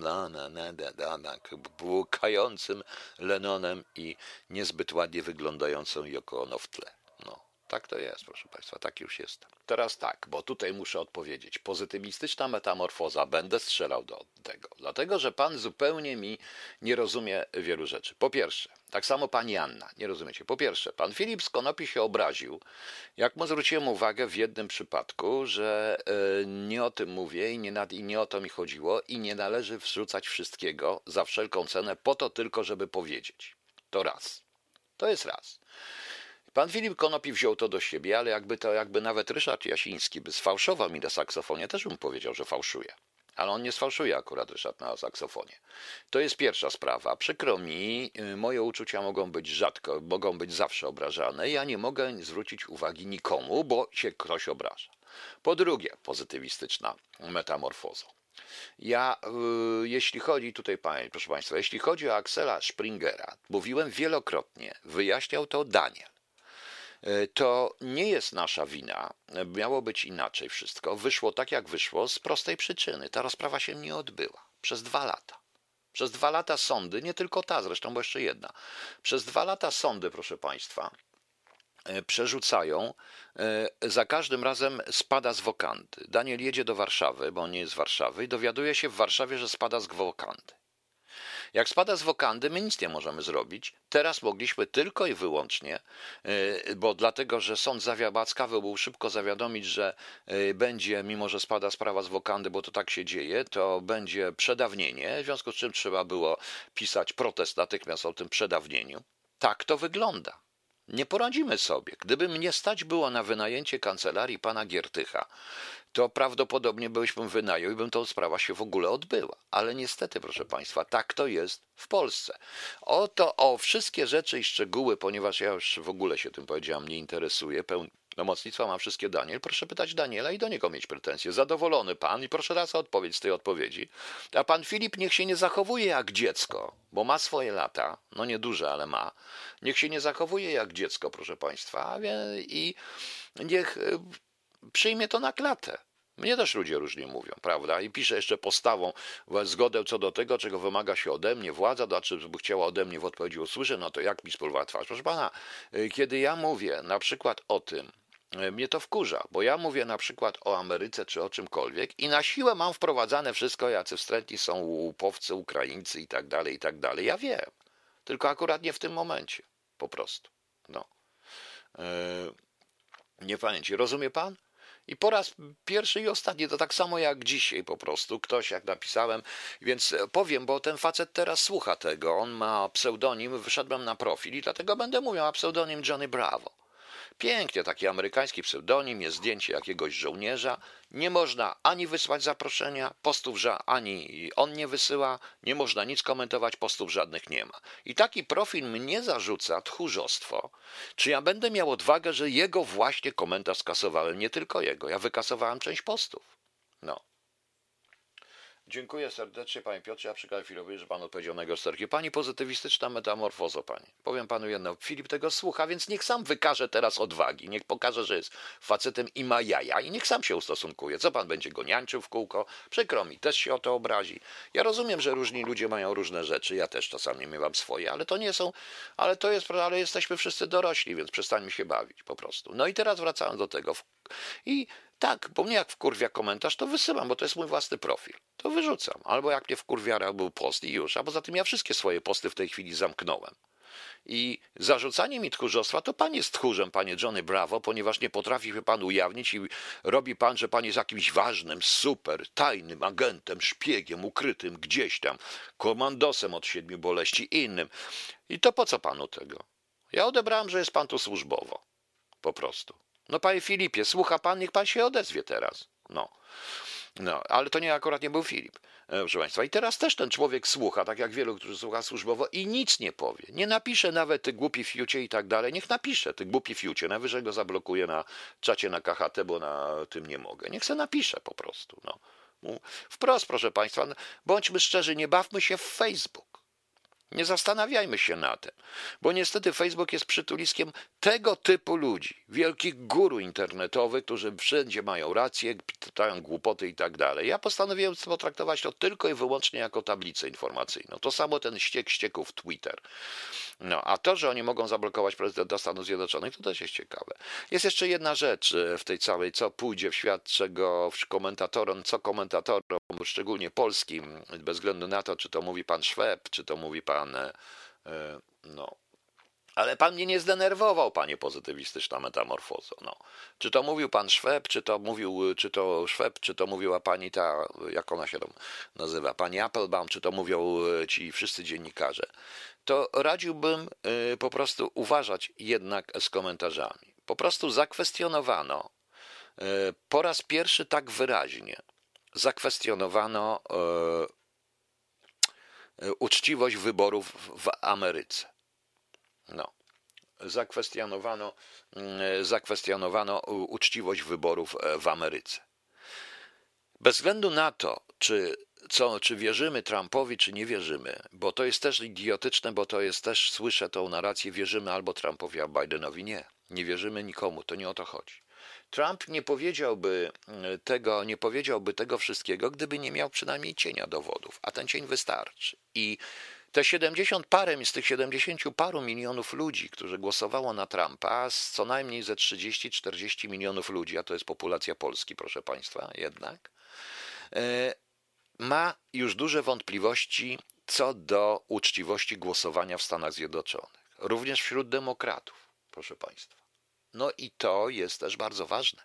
błukającym Lennonem i niezbyt ładnie wyglądającą Yoko Ono w tle. No, tak to jest, proszę Państwa, tak już jestem. Teraz tak, bo tutaj muszę odpowiedzieć. Pozytywistyczna metamorfoza, będę strzelał do tego, dlatego że Pan zupełnie mi nie rozumie wielu rzeczy. Po pierwsze, tak samo Pani Anna, nie rozumiecie. Po pierwsze, Pan Filip z Konopi się obraził, jak mu zwróciłem uwagę w jednym przypadku, że nie o tym mówię i nie o to mi chodziło i nie należy wrzucać wszystkiego za wszelką cenę po to tylko, żeby powiedzieć. To raz. To jest raz. Pan Filip Konopi wziął to do siebie, ale jakby nawet Ryszard Jasiński by sfałszował mi na saksofonie, też bym powiedział, że fałszuje. Ale on nie sfałszuje akurat, Ryszard, na saksofonie. To jest pierwsza sprawa. Przykro mi, moje uczucia mogą być zawsze obrażane. Ja nie mogę zwrócić uwagi nikomu, bo się ktoś obraża. Po drugie, pozytywistyczna metamorfoza. Ja, jeśli chodzi tutaj, proszę Państwa, jeśli chodzi o Axela Springera, mówiłem wielokrotnie, wyjaśniał to Daniel. To nie jest nasza wina, miało być inaczej wszystko. Wyszło tak, jak wyszło, z prostej przyczyny. Ta rozprawa się nie odbyła przez 2 lata. Przez 2 lata sądy, nie tylko ta zresztą, bo jeszcze jedna. Przez 2 lata sądy, proszę Państwa, przerzucają, za każdym razem spada z wokandy. Daniel jedzie do Warszawy, bo on nie jest z Warszawy i dowiaduje się w Warszawie, że spada z wokandy. Jak spada z wokandy, my nic nie możemy zrobić. Teraz mogliśmy tylko i wyłącznie, bo dlatego, że sąd zawiabackawy był szybko zawiadomić, że będzie, mimo że spada sprawa z wokandy, bo to tak się dzieje, to będzie przedawnienie, w związku z czym trzeba było pisać protest natychmiast o tym przedawnieniu. Tak to wygląda. Nie poradzimy sobie. Gdyby mnie stać było na wynajęcie kancelarii pana Giertycha, to prawdopodobnie byśmy wynajął i bym tą sprawa się w ogóle odbyła. Ale niestety, proszę Państwa, tak to jest w Polsce. O wszystkie rzeczy i szczegóły, ponieważ ja już w ogóle się tym powiedziałam, nie interesuję. Pełnomocnictwa ma wszystkie Daniel. Proszę pytać Daniela i do niego mieć pretensje. Zadowolony pan i proszę raz o odpowiedź z tej odpowiedzi. A pan Filip niech się nie zachowuje jak dziecko, bo ma swoje lata, no nieduże, ale ma. Niech się nie zachowuje jak dziecko, proszę Państwa, i niech przyjmie to na klatę. Mnie też ludzie różnie mówią, prawda? I piszę jeszcze postawą zgodę co do tego, czego wymaga się ode mnie władza, znaczy by chciała ode mnie w odpowiedzi usłyszeć, no to jak mi spływa twarz? Proszę pana, kiedy ja mówię na przykład o tym, mnie to wkurza, bo ja mówię na przykład o Ameryce czy o czymkolwiek i na siłę mam wprowadzane wszystko, jacy wstrętni są łupowcy, Ukraińcy i tak dalej, i tak dalej. Ja wiem, tylko akurat nie w tym momencie, po prostu. No. Nie pamięci, rozumie pan? I po raz pierwszy i ostatni, to tak samo jak dzisiaj po prostu, ktoś jak napisałem, więc powiem, bo ten facet teraz słucha tego, on ma pseudonim, wyszedłem na profil i dlatego będę mówił, a pseudonim Johnny Bravo. Pięknie, taki amerykański pseudonim, jest zdjęcie jakiegoś żołnierza. Nie można ani wysłać zaproszenia, postów ani on nie wysyła, nie można nic komentować, postów żadnych nie ma. I taki profil mnie zarzuca tchórzostwo. Czy ja będę miał odwagę, że jego właśnie komentarz skasowałem? Nie tylko jego, ja wykasowałem część postów. No. Dziękuję serdecznie, panie Piotrze. Ja przekazuję Filowi, że pan odpowiedział na jego sterki. Pani pozytywistyczna metamorfozo, pani. Powiem panu jedno, Filip tego słucha, więc niech sam wykaże teraz odwagi. Niech pokaże, że jest facetem i ma jaja i niech sam się ustosunkuje. Co pan będzie go niańczył w kółko? Przykro mi, też się o to obrazi. Ja rozumiem, że różni ludzie mają różne rzeczy, ja też czasami miewam swoje, ale to nie są, ale jesteśmy wszyscy dorośli, więc przestańmy się bawić po prostu. No i teraz wracając do tego i tak, bo mnie jak wkurwia komentarz, to wysyłam, bo to jest mój własny profil. To wyrzucam. Albo jak mnie wkurwia, albo post i już. A poza tym ja wszystkie swoje posty w tej chwili zamknąłem. I zarzucanie mi tchórzostwa, to pan jest tchórzem, panie Johnny Bravo, ponieważ nie potrafi się pan ujawnić i robi pan, że pan jest jakimś ważnym, super, tajnym agentem, szpiegiem, ukrytym gdzieś tam, komandosem od siedmiu boleści innym. I to po co panu tego? Ja odebrałem, że jest pan tu służbowo. Po prostu. No panie Filipie, słucha pan, niech pan się odezwie teraz. No, ale to nie akurat nie był Filip, proszę państwa. I teraz też ten człowiek słucha, tak jak wielu, którzy słucha służbowo i nic nie powie. Nie napisze nawet ty głupi fiucie i tak dalej. Niech napisze ty głupi fiucie. Najwyżej go zablokuję na czacie na KHT, bo na tym nie mogę. Niech se napisze po prostu. No. Wprost, proszę państwa, bądźmy szczerzy, nie bawmy się w Facebook. Nie zastanawiajmy się na tym, bo niestety Facebook jest przytuliskiem tego typu ludzi, wielkich guru internetowych, którzy wszędzie mają rację, pytają głupoty i tak dalej. Ja postanowiłem potraktować to tylko i wyłącznie jako tablicę informacyjną. To samo ten ściek ścieków Twitter. No, a to, że oni mogą zablokować prezydenta Stanów Zjednoczonych, to też jest ciekawe. Jest jeszcze jedna rzecz w tej całej, co pójdzie w świat, czego komentatorom, co komentatorom, szczególnie polskim, bez względu na to, czy to mówi pan Szweb, czy to mówi pan no. Ale pan mnie nie zdenerwował, panie pozytywistyczna metamorfozo. No. Czy to mówił pan Szweb, czy to mówiła pani ta, jak ona się tam nazywa, pani Applebaum, czy to mówią ci wszyscy dziennikarze, to radziłbym po prostu uważać jednak z komentarzami. Po prostu zakwestionowano po raz pierwszy tak wyraźnie, zakwestionowano uczciwość wyborów w Ameryce. No. Zakwestionowano uczciwość wyborów w Ameryce. Bez względu na to, czy wierzymy Trumpowi, czy nie wierzymy, bo to jest też idiotyczne, bo to jest też, słyszę tą narrację, wierzymy albo Trumpowi, albo Bidenowi. Nie, nie wierzymy nikomu, to nie o to chodzi. Trump nie powiedziałby tego wszystkiego, gdyby nie miał przynajmniej cienia dowodów, a ten cień wystarczy. I te 70 parę z tych 70 paru milionów ludzi, którzy głosowało na Trumpa, z co najmniej ze 30-40 milionów ludzi, a to jest populacja Polski, proszę państwa, jednak, ma już duże wątpliwości co do uczciwości głosowania w Stanach Zjednoczonych, również wśród demokratów, proszę państwa. No i to jest też bardzo ważne.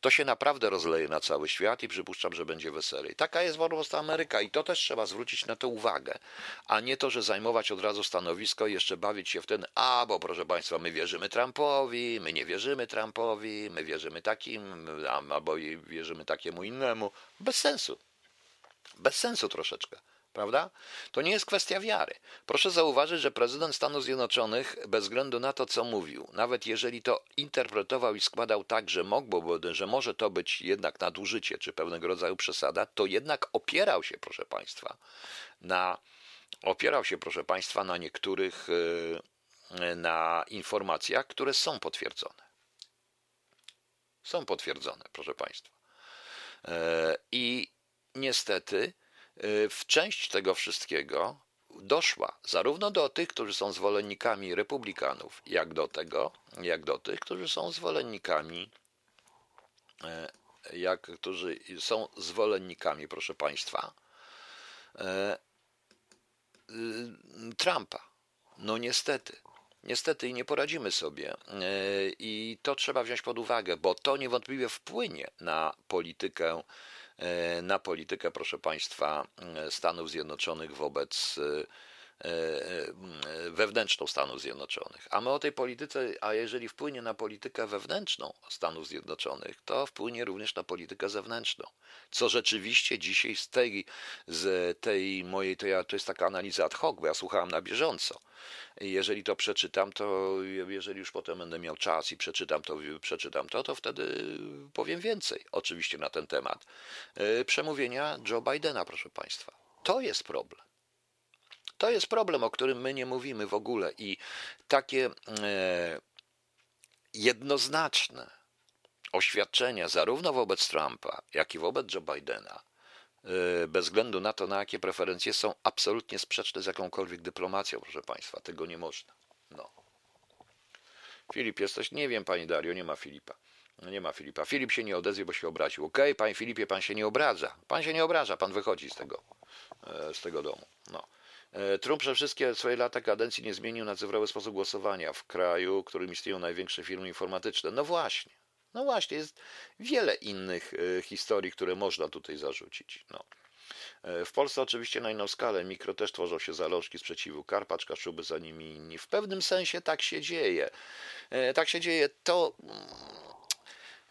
To się naprawdę rozleje na cały świat i przypuszczam, że będzie weselej. Taka jest po prostu Ameryka i to też trzeba zwrócić na to uwagę, a nie to, że zajmować od razu stanowisko i jeszcze bawić się w ten, bo proszę państwa, my wierzymy Trumpowi, my nie wierzymy Trumpowi, my wierzymy takim, albo wierzymy takiemu innemu. Bez sensu. Bez sensu troszeczkę. Prawda? To nie jest kwestia wiary. Proszę zauważyć, że prezydent Stanów Zjednoczonych, bez względu na to, co mówił, nawet jeżeli to interpretował i składał tak, że może to być jednak nadużycie czy pewnego rodzaju przesada, to jednak opierał się, proszę państwa, na niektórych informacjach, które są potwierdzone. Są potwierdzone, proszę państwa. I niestety w część tego wszystkiego doszła zarówno do tych, którzy są zwolennikami republikanów, jak do tych, którzy są zwolennikami, proszę państwa, Trumpa. No niestety. Niestety i nie poradzimy sobie i to trzeba wziąć pod uwagę, bo to niewątpliwie wpłynie na politykę, proszę państwa, Stanów Zjednoczonych wobec wewnętrzną Stanów Zjednoczonych. A my o tej polityce, a jeżeli wpłynie na politykę wewnętrzną Stanów Zjednoczonych, to wpłynie również na politykę zewnętrzną. Co rzeczywiście dzisiaj z tej mojej, to jest taka analiza ad hoc, bo ja słuchałem na bieżąco. Jeżeli to przeczytam, to jeżeli już potem będę miał czas i przeczytam to, to wtedy powiem więcej oczywiście na ten temat. Przemówienia Joe Bidena, proszę Państwa. To jest problem. To jest problem, o którym my nie mówimy w ogóle i takie jednoznaczne oświadczenia zarówno wobec Trumpa, jak i wobec Joe Bidena, bez względu na to, na jakie preferencje, są absolutnie sprzeczne z jakąkolwiek dyplomacją, proszę Państwa. Tego nie można. No. Filip, jesteś? Nie wiem, Pani Dario, nie ma Filipa. Nie ma Filipa. Filip się nie odezwie, bo się obraził. Okej, Panie Filipie, Pan się nie obraża. Pan się nie obraża, Pan wychodzi z tego domu. No. Trump przez wszystkie swoje lata kadencji nie zmienił na cyfrowy sposób głosowania w kraju, w którym istnieją największe firmy informatyczne. No właśnie, jest wiele innych historii, które można tutaj zarzucić. No. W Polsce oczywiście na inną skalę mikro też tworzą się zalążki sprzeciwu, Karpacz, Kaszuby, za nimi inni. W pewnym sensie tak się dzieje. To...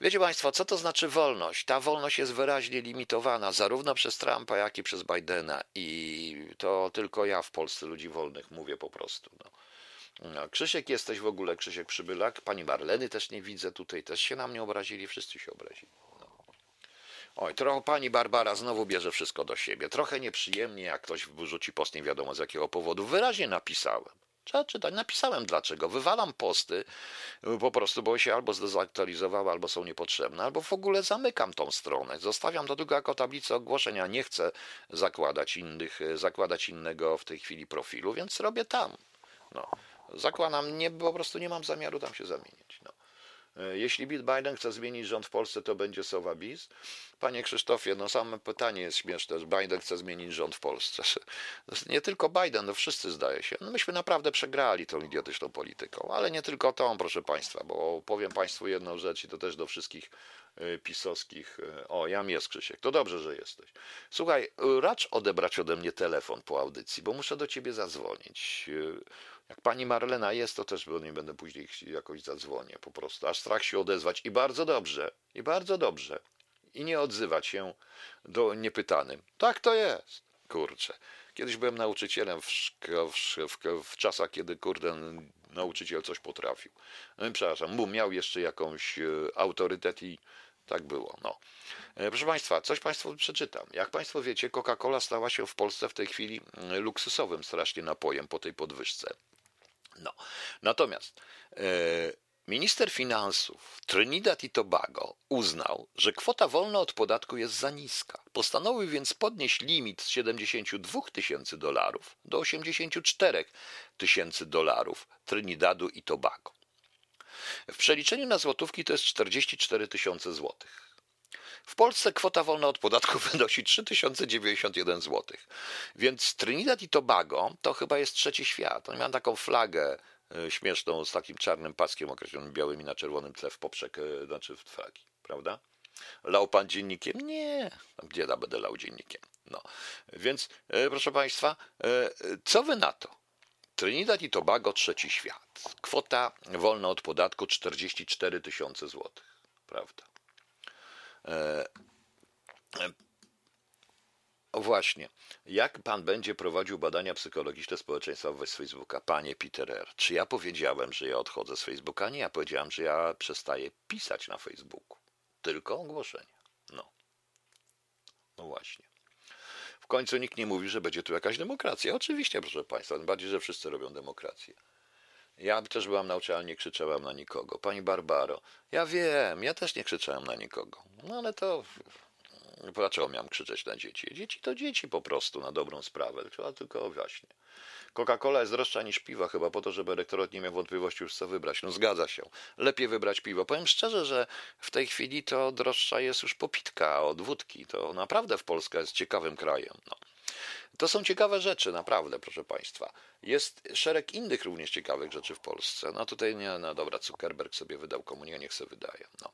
Wiecie Państwo, co to znaczy wolność? Ta wolność jest wyraźnie limitowana zarówno przez Trumpa, jak i przez Bidena. I to tylko ja w Polsce ludzi wolnych mówię po prostu. No. Krzysiek, jesteś w ogóle, Krzysiek Przybylak. Pani Marleny też nie widzę tutaj, też się na mnie obrazili, wszyscy się obrazili. No. Oj, trochę pani Barbara znowu bierze wszystko do siebie. Trochę nieprzyjemnie, jak ktoś wyrzuci post nie wiadomo z jakiego powodu. Wyraźnie napisałem. Trzeba czytać. Napisałem dlaczego. Wywalam posty po prostu, bo się albo zdezaktualizowały, albo są niepotrzebne, albo w ogóle zamykam tą stronę. Zostawiam to tylko jako tablicę ogłoszenia. Nie chcę zakładać innego w tej chwili profilu, więc robię tam. No. Zakładam, po prostu nie mam zamiaru tam się zamienić. No. Jeśli Biden chce zmienić rząd w Polsce, to będzie sowa bis. Panie Krzysztofie, no samo pytanie jest śmieszne, że Biden chce zmienić rząd w Polsce. Nie tylko Biden, no wszyscy zdaje się. No myśmy naprawdę przegrali tą idiotyczną polityką, ale nie tylko tą, proszę Państwa, bo powiem Państwu jedną rzecz i to też do wszystkich pisowskich. O, jam jest, Krzysiek, to dobrze, że jesteś. Słuchaj, racz odebrać ode mnie telefon po audycji, bo muszę do Ciebie zadzwonić. Jak pani Marlena jest, to też nie będę później jakoś zadzwonię po prostu, aż strach się odezwać i bardzo dobrze. I nie odzywać się do niepytanym. Tak to jest, kurczę. Kiedyś byłem nauczycielem w czasach, kiedy nauczyciel coś potrafił. Przepraszam, bo miał jeszcze jakąś autorytet i tak było. No. Proszę Państwa, coś Państwu przeczytam. Jak Państwo wiecie, Coca-Cola stała się w Polsce w tej chwili luksusowym strasznie napojem po tej podwyżce. No. Natomiast minister finansów Trinidad i Tobago uznał, że kwota wolna od podatku jest za niska. Postanowił więc podnieść limit z $72,000 do $84,000 Trinidadu i Tobago. W przeliczeniu na złotówki to jest 44 000 złotych. W Polsce kwota wolna od podatku wynosi 3091 zł. Więc Trinidad i Tobago to chyba jest trzeci świat. Oni mają taką flagę śmieszną z takim czarnym paskiem określonym białym i na czerwonym tle w poprzek, znaczy w flagi, prawda? Lał pan dziennikiem? Nie, gdzie ja będę lał dziennikiem. No. Więc proszę Państwa, co wy na to? Trinidad i Tobago, trzeci świat. Kwota wolna od podatku 44 000 złotych, prawda? Właśnie. Jak pan będzie prowadził badania psychologiczne społeczeństwa wobec Facebooka? Panie Peter R., czy ja powiedziałem, że ja odchodzę z Facebooka? Nie, ja powiedziałem, że ja przestaję pisać na Facebooku. Tylko ogłoszenia. No właśnie. W końcu nikt nie mówi, że będzie tu jakaś demokracja. Oczywiście, proszę Państwa, tym bardziej, że wszyscy robią demokrację. Ja też byłam na uczelni, nie krzyczałam na nikogo. Pani Barbaro, ja wiem, ja też nie krzyczałem na nikogo. No ale to... Dlaczego miałem krzyczeć na dzieci? Dzieci to dzieci po prostu, na dobrą sprawę. Trzeba tylko właśnie. Coca-Cola jest droższa niż piwa chyba po to, żeby elektorat nie miał wątpliwości już co wybrać. No zgadza się. Lepiej wybrać piwo. Powiem szczerze, że w tej chwili to droższa jest już popitka od wódki. To naprawdę w Polsce jest ciekawym krajem. No. To są ciekawe rzeczy, naprawdę, proszę Państwa. Jest szereg innych również ciekawych rzeczy w Polsce. No tutaj, nie, no dobra, Zuckerberg sobie wydał komunię, niech sobie wydaje. No.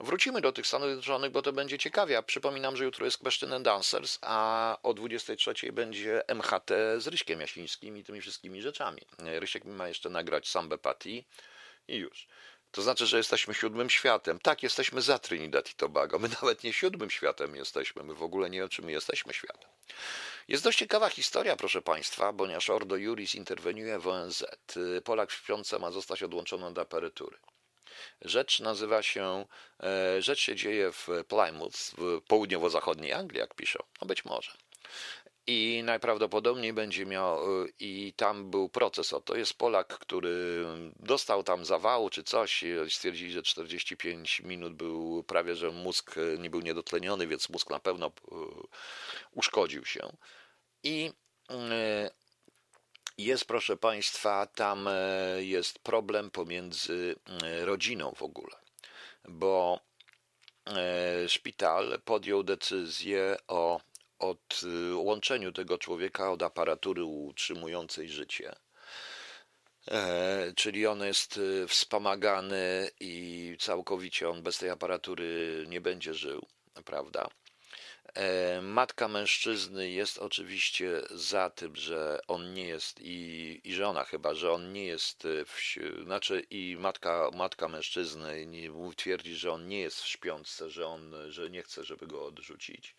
Wrócimy do tych Stanów Zjednoczonych, bo to będzie ciekawie. A przypominam, że jutro jest Question and Dancers, a o 23 będzie MHT z Ryśkiem Jasińskim i tymi wszystkimi rzeczami. Rysiek ma jeszcze nagrać Sambę Patti i już. To znaczy, że jesteśmy siódmym światem. Tak, jesteśmy za Trinidad i Tobago. My nawet nie siódmym światem jesteśmy. My w ogóle nie o czym jesteśmy światem. Jest dość ciekawa historia, proszę Państwa, ponieważ Ordo Iuris interweniuje w ONZ. Polak w śpiące ma zostać odłączony od aperytury. Rzecz się dzieje w Plymouth, w południowo-zachodniej Anglii, jak piszą. No być może. I najprawdopodobniej będzie miał, i tam był proces, to jest Polak, który dostał tam zawału czy coś, stwierdzili, że 45 minut był prawie, że mózg nie był niedotleniony, więc mózg na pewno uszkodził się. I jest, proszę Państwa, tam jest problem pomiędzy rodziną w ogóle, bo szpital podjął decyzję o odłączeniu tego człowieka od aparatury utrzymującej życie. Czyli on jest wspomagany i całkowicie on bez tej aparatury nie będzie żył, prawda? Matka mężczyzny jest oczywiście za tym, że on nie jest i żona chyba, że on nie jest, i matka mężczyzny twierdzi, że on nie jest w śpiączce, że nie chce, żeby go odrzucić,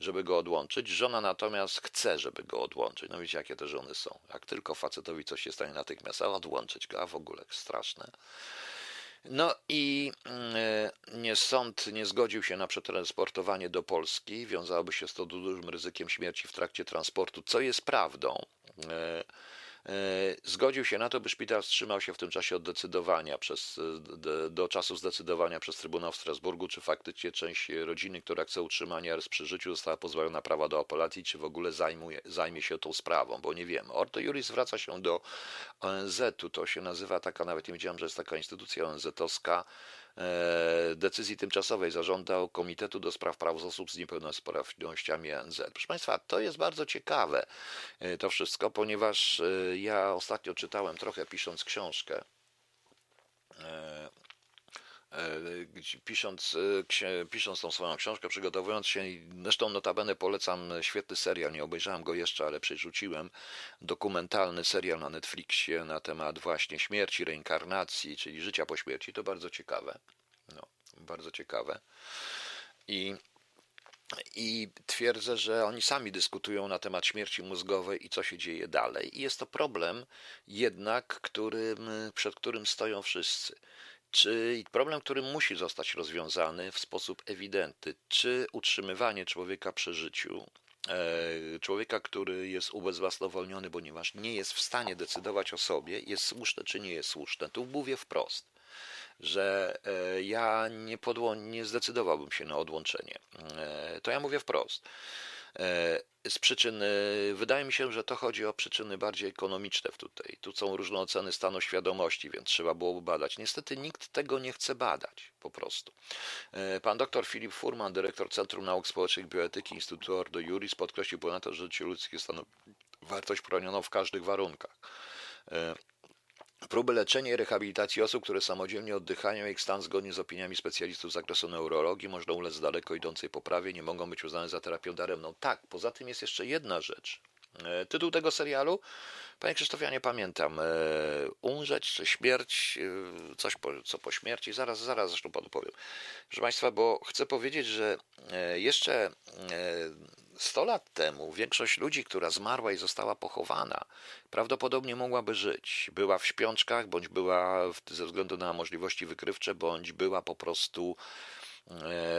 żeby go odłączyć. Żona natomiast chce, żeby go odłączyć. No wiecie, jakie te żony są. Jak tylko facetowi coś się stanie, natychmiast odłączyć go, a w ogóle straszne. No i sąd nie zgodził się na przetransportowanie do Polski, wiązałoby się z to dużym ryzykiem śmierci w trakcie transportu, co jest prawdą. Zgodził się na to, by szpital wstrzymał się w tym czasie od decydowania do czasu zdecydowania przez Trybunał w Strasburgu, czy faktycznie część rodziny, która chce utrzymania Harris przy życiu, została pozbawiona prawa do apelacji, czy w ogóle zajmie się tą sprawą, bo nie wiemy. Ordo Iuris zwraca się do ONZ-u, to się nazywa taka, nawet nie wiedziałem, że jest taka instytucja ONZ-owska, decyzji tymczasowej zażądał Komitetu do Spraw Praw osób z Niepełnosprawnościami ONZ. Proszę Państwa, to jest bardzo ciekawe to wszystko, ponieważ ja ostatnio czytałem trochę, pisząc książkę, pisząc tą swoją książkę, przygotowując się, zresztą notabene polecam świetny serial, nie obejrzałem go jeszcze, ale przerzuciłem, dokumentalny serial na Netflixie na temat właśnie śmierci, reinkarnacji, czyli życia po śmierci. To bardzo ciekawe. No, bardzo ciekawe. I twierdzę, że oni sami dyskutują na temat śmierci mózgowej i co się dzieje dalej. I jest to problem jednak, przed którym stoją wszyscy. Czy problem, który musi zostać rozwiązany w sposób ewidentny, czy utrzymywanie człowieka przy życiu, człowieka, który jest ubezwłasnowolniony, ponieważ nie jest w stanie decydować o sobie, jest słuszne czy nie jest słuszne. Tu mówię wprost, że ja nie zdecydowałbym się na odłączenie. To ja mówię wprost. Z przyczyn, wydaje mi się, że to chodzi o przyczyny bardziej ekonomiczne tutaj. Tu są różne oceny stanu świadomości, więc trzeba byłoby badać. Niestety nikt tego nie chce badać, po prostu. Pan dr Filip Furman, dyrektor Centrum Nauk Społecznych i Bioetyki Instytutu Ordo Iuris, podkreślił ponadto, że życie ludzkie stanowi wartość chronioną w każdych warunkach. Próby leczenia i rehabilitacji osób, które samodzielnie oddychają, ich stan zgodnie z opiniami specjalistów z zakresu neurologii można ulec daleko idącej poprawie, nie mogą być uznane za terapię daremną. Tak, poza tym jest jeszcze jedna rzecz. Tytuł tego serialu, panie Krzysztofie, ja nie pamiętam, umrzeć czy śmierć, coś co po śmierci, zaraz zresztą panu powiem. Proszę Państwa, bo chcę powiedzieć, że jeszcze 100 lat temu większość ludzi, która zmarła i została pochowana, prawdopodobnie mogłaby żyć. Była w śpiączkach, bądź była ze względu na możliwości wykrywcze, bądź była po prostu,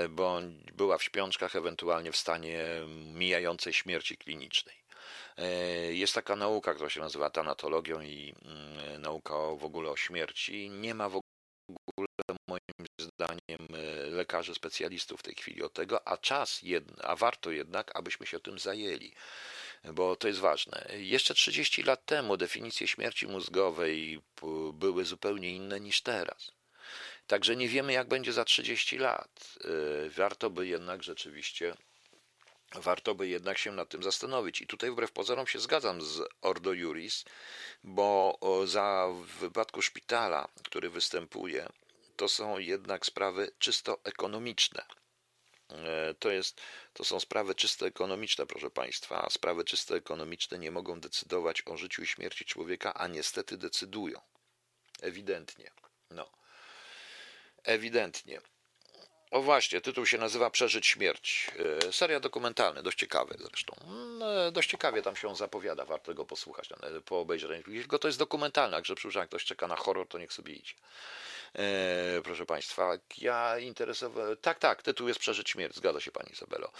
bądź była w śpiączkach, ewentualnie w stanie mijającej śmierci klinicznej. Jest taka nauka, która się nazywa tanatologią i nauka w ogóle o śmierci. Nie ma w ogóle, moim zdaniem, lekarzy, specjalistów w tej chwili od tego, a warto jednak, abyśmy się tym zajęli, bo to jest ważne. Jeszcze 30 lat temu definicje śmierci mózgowej były zupełnie inne niż teraz. Także nie wiemy, jak będzie za 30 lat. Warto by jednak się nad tym zastanowić. I tutaj wbrew pozorom się zgadzam z Ordo Iuris, bo w wypadku szpitala, który występuje, to są jednak sprawy czysto ekonomiczne. To są sprawy czysto ekonomiczne, proszę Państwa, a sprawy czysto ekonomiczne nie mogą decydować o życiu i śmierci człowieka, a niestety decydują. Ewidentnie. No. Ewidentnie. O właśnie, tytuł się nazywa Przeżyć Śmierć. Serial dokumentalny, dość ciekawy zresztą. Dość ciekawie tam się on zapowiada, warto go posłuchać, po obejrzeniu. Tylko to jest dokumentalne, także przypuszczam, jak ktoś czeka na horror, to niech sobie idzie. Proszę Państwa, ja interesowałem... Tak, tytuł jest Przeżyć Śmierć, zgadza się Pani Izabelo.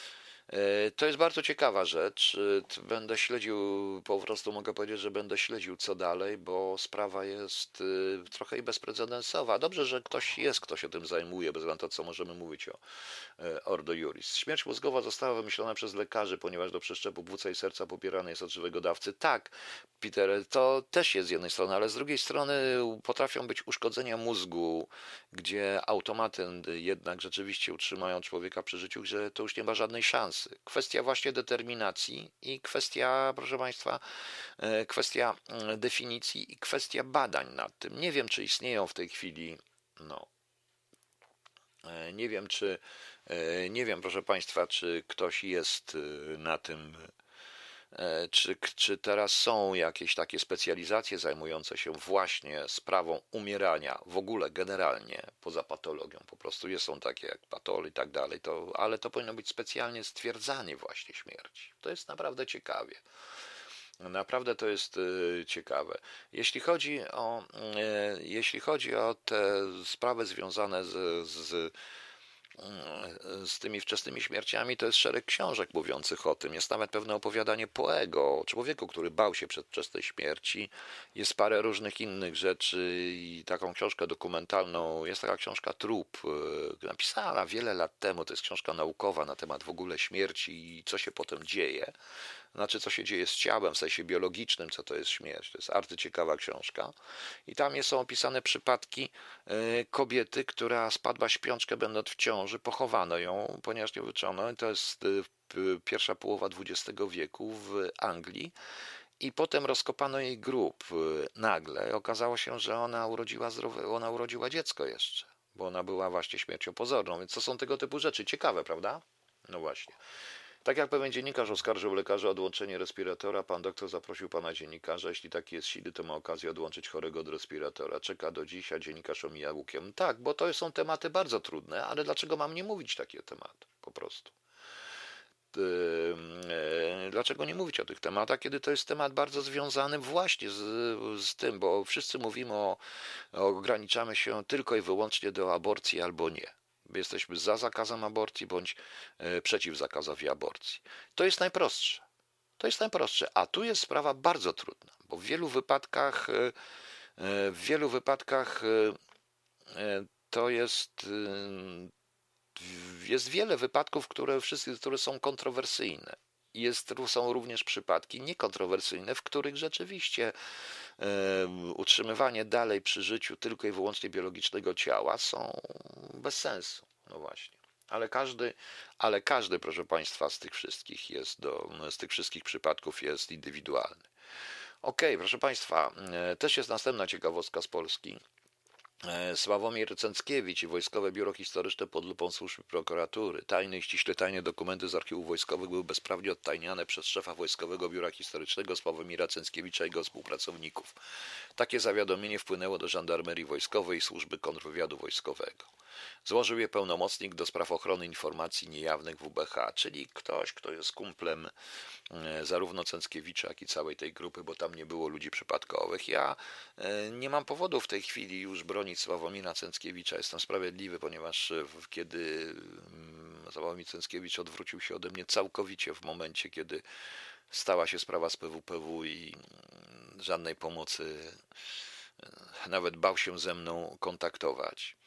To jest bardzo ciekawa rzecz. Będę śledził, po prostu mogę powiedzieć, że będę śledził co dalej, bo sprawa jest trochę i bezprecedensowa. Dobrze, że ktoś jest, kto się tym zajmuje, bez względu na to, co możemy mówić o Ordo Iuris. Śmierć mózgowa została wymyślona przez lekarzy, ponieważ do przeszczepu płuca i serca popierany jest od żywego dawcy. Tak, Peter, to też jest z jednej strony, ale z drugiej strony potrafią być uszkodzenia mózgu, gdzie automaty jednak rzeczywiście utrzymają człowieka przy życiu, że to już nie ma żadnej szansy. Kwestia właśnie determinacji i kwestia, proszę Państwa, kwestia definicji i kwestia badań nad tym. Nie wiem, czy istnieją w tej chwili, nie wiem, proszę Państwa, czy ktoś jest na tym, czy teraz są jakieś takie specjalizacje zajmujące się właśnie sprawą umierania w ogóle generalnie, poza patologią, po prostu są takie jak patol i tak dalej, ale to powinno być specjalnie stwierdzanie właśnie śmierci. To jest naprawdę ciekawie. Naprawdę to jest ciekawe. Jeśli chodzi o te sprawy związane z tymi wczesnymi śmierciami, to jest szereg książek mówiących o tym. Jest nawet pewne opowiadanie Poego o człowieku, który bał się przedwczesnej śmierci. Jest parę różnych innych rzeczy i taką książkę dokumentalną, jest taka książka Trup, napisana wiele lat temu, to jest książka naukowa na temat w ogóle śmierci i co się potem dzieje. Znaczy, co się dzieje z ciałem, w sensie biologicznym, co to jest śmierć. To jest arcyciekawa książka. I tam są opisane przypadki kobiety, która spadła śpiączkę będąc w ciąży, pochowano ją, ponieważ nie wyczono. To jest pierwsza połowa XX wieku w Anglii. I potem rozkopano jej grób nagle. Okazało się, że ona urodziła dziecko jeszcze, bo ona była właśnie śmiercią pozorną. Więc to są tego typu rzeczy. Ciekawe, prawda? No właśnie. Tak jak pewien dziennikarz oskarżył lekarza o odłączenie respiratora, pan doktor zaprosił pana dziennikarza, jeśli taki jest silny, to ma okazję odłączyć chorego od respiratora. Czeka do dziś, a dziennikarz omija łukiem. Tak, bo to są tematy bardzo trudne, ale dlaczego mam nie mówić takie tematy po prostu? Dlaczego nie mówić o tych tematach, kiedy to jest temat bardzo związany właśnie z tym, bo wszyscy mówimy ograniczamy się tylko i wyłącznie do aborcji albo nie. Jesteśmy za zakazem aborcji bądź przeciw zakazowi aborcji. To jest najprostsze. A tu jest sprawa bardzo trudna, bo w wielu wypadkach to jest wiele wypadków, które są kontrowersyjne. Są również przypadki niekontrowersyjne, w których rzeczywiście utrzymywanie dalej przy życiu tylko i wyłącznie biologicznego ciała są bez sensu. No właśnie. Ale każdy, proszę Państwa, z tych wszystkich przypadków jest indywidualny. Okej, proszę Państwa, też jest następna ciekawostka z Polski. Sławomir Cenckiewicz i Wojskowe Biuro Historyczne pod lupą służb prokuratury. Tajne i ściśle tajne dokumenty z archiwów wojskowych były bezprawnie odtajniane przez szefa Wojskowego Biura Historycznego Sławomira Cenckiewicza i jego współpracowników. Takie zawiadomienie wpłynęło do Żandarmerii Wojskowej i Służby Kontrwywiadu Wojskowego. Złożył je pełnomocnik do spraw ochrony informacji niejawnych WBH, czyli ktoś, kto jest kumplem zarówno Cenckiewicza, jak i całej tej grupy, bo tam nie było ludzi przypadkowych. Ja nie mam powodu w tej chwili już bronić Sławomira Cenckiewicza. Jestem sprawiedliwy, ponieważ kiedy Sławomir Cenckiewicz odwrócił się ode mnie całkowicie w momencie, kiedy stała się sprawa z PWPW i żadnej pomocy, nawet bał się ze mną kontaktować.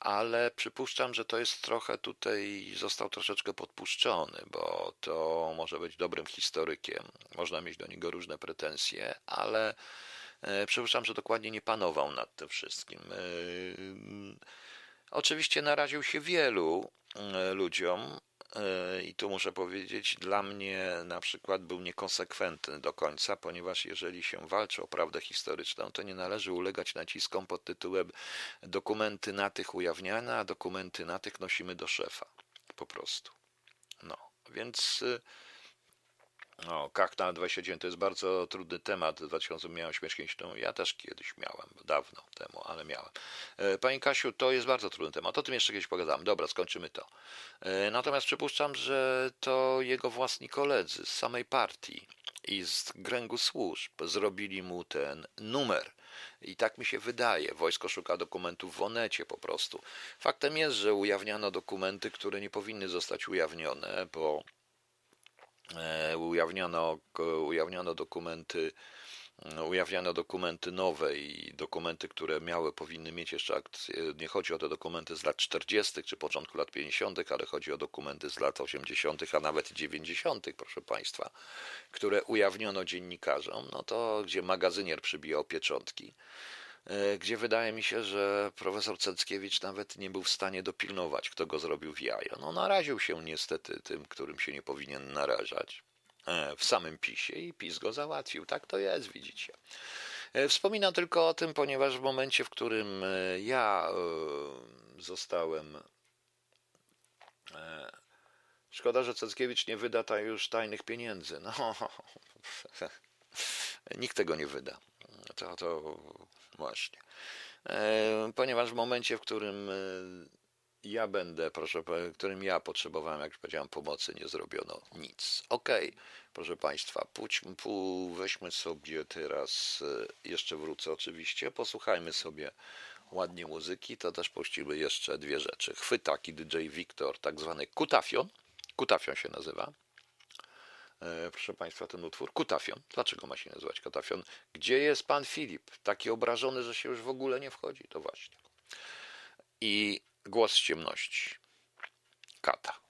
Ale przypuszczam, że to jest trochę tutaj, został troszeczkę podpuszczony, bo to może być dobrym historykiem, można mieć do niego różne pretensje, ale przypuszczam, że dokładnie nie panował nad tym wszystkim. Oczywiście naraził się wielu ludziom, i tu muszę powiedzieć, dla mnie na przykład był niekonsekwentny do końca, ponieważ jeżeli się walczy o prawdę historyczną, to nie należy ulegać naciskom pod tytułem dokumenty na tych ujawniane, a dokumenty na tych nosimy do szefa. Po prostu. No, więc... No, na 29 to jest bardzo trudny temat. W 2000 miałem śmierć kliniczną. Ja też kiedyś miałem, dawno temu, ale miałem. Pani Kasiu, to jest bardzo trudny temat. O tym jeszcze kiedyś pogadamy. Dobra, skończymy to. Natomiast przypuszczam, że to jego własni koledzy z samej partii i z kręgu służb zrobili mu ten numer. I tak mi się wydaje. Wojsko szuka dokumentów w Onecie po prostu. Faktem jest, że ujawniano dokumenty, które nie powinny zostać ujawnione, bo ujawniano dokumenty nowe i dokumenty, które powinny mieć jeszcze akcję. Nie chodzi o te dokumenty z lat 40. czy początku lat 50., ale chodzi o dokumenty z lat 80., a nawet 90., proszę Państwa, które ujawniono dziennikarzom, no to gdzie magazynier przybijał pieczątki, gdzie wydaje mi się, że profesor Cenckiewicz nawet nie był w stanie dopilnować, kto go zrobił w jaja. No naraził się niestety tym, którym się nie powinien narażać w samym PiSie i PiS go załatwił. Tak to jest, widzicie. Wspominam tylko o tym, ponieważ w momencie, w którym ja zostałem... Szkoda, że Cenckiewicz nie wyda już tajnych pieniędzy. No, nikt tego nie wyda. To właśnie. Ponieważ w momencie, w którym ja będę, w którym ja potrzebowałem, jak już powiedziałem, pomocy, nie zrobiono nic. Okej, proszę Państwa, weźmy sobie teraz, jeszcze wrócę oczywiście, posłuchajmy sobie ładnie muzyki, to też puścimy jeszcze dwie rzeczy. Chwytaki DJ Wiktor, tak zwany Kutafion, Kutafion się nazywa. Proszę Państwa, ten utwór Kutafion. Dlaczego ma się nazywać Kutafion? Gdzie jest pan Filip? Taki obrażony, że się już w ogóle nie wchodzi. To właśnie. I głos z ciemności. Kata.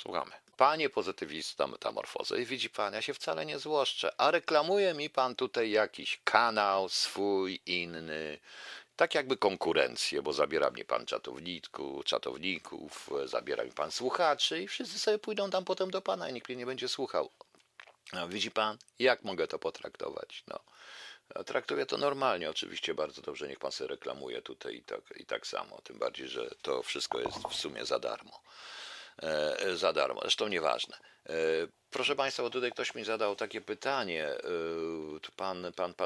Słuchamy. Panie pozytywista metamorfozy. I widzi pan, ja się wcale nie złoszczę. A reklamuje mi pan tutaj jakiś kanał swój, inny. Tak jakby konkurencję, bo zabiera mnie pan czatowników, zabiera mi pan słuchaczy i wszyscy sobie pójdą tam potem do pana i nikt mnie nie będzie słuchał. No, widzi pan, jak mogę to potraktować? No, traktuję to normalnie, oczywiście bardzo dobrze, niech pan sobie reklamuje tutaj i tak samo, tym bardziej, że to wszystko jest w sumie za darmo. Za darmo, zresztą nieważne. Proszę Państwa, bo tutaj ktoś mi zadał takie pytanie,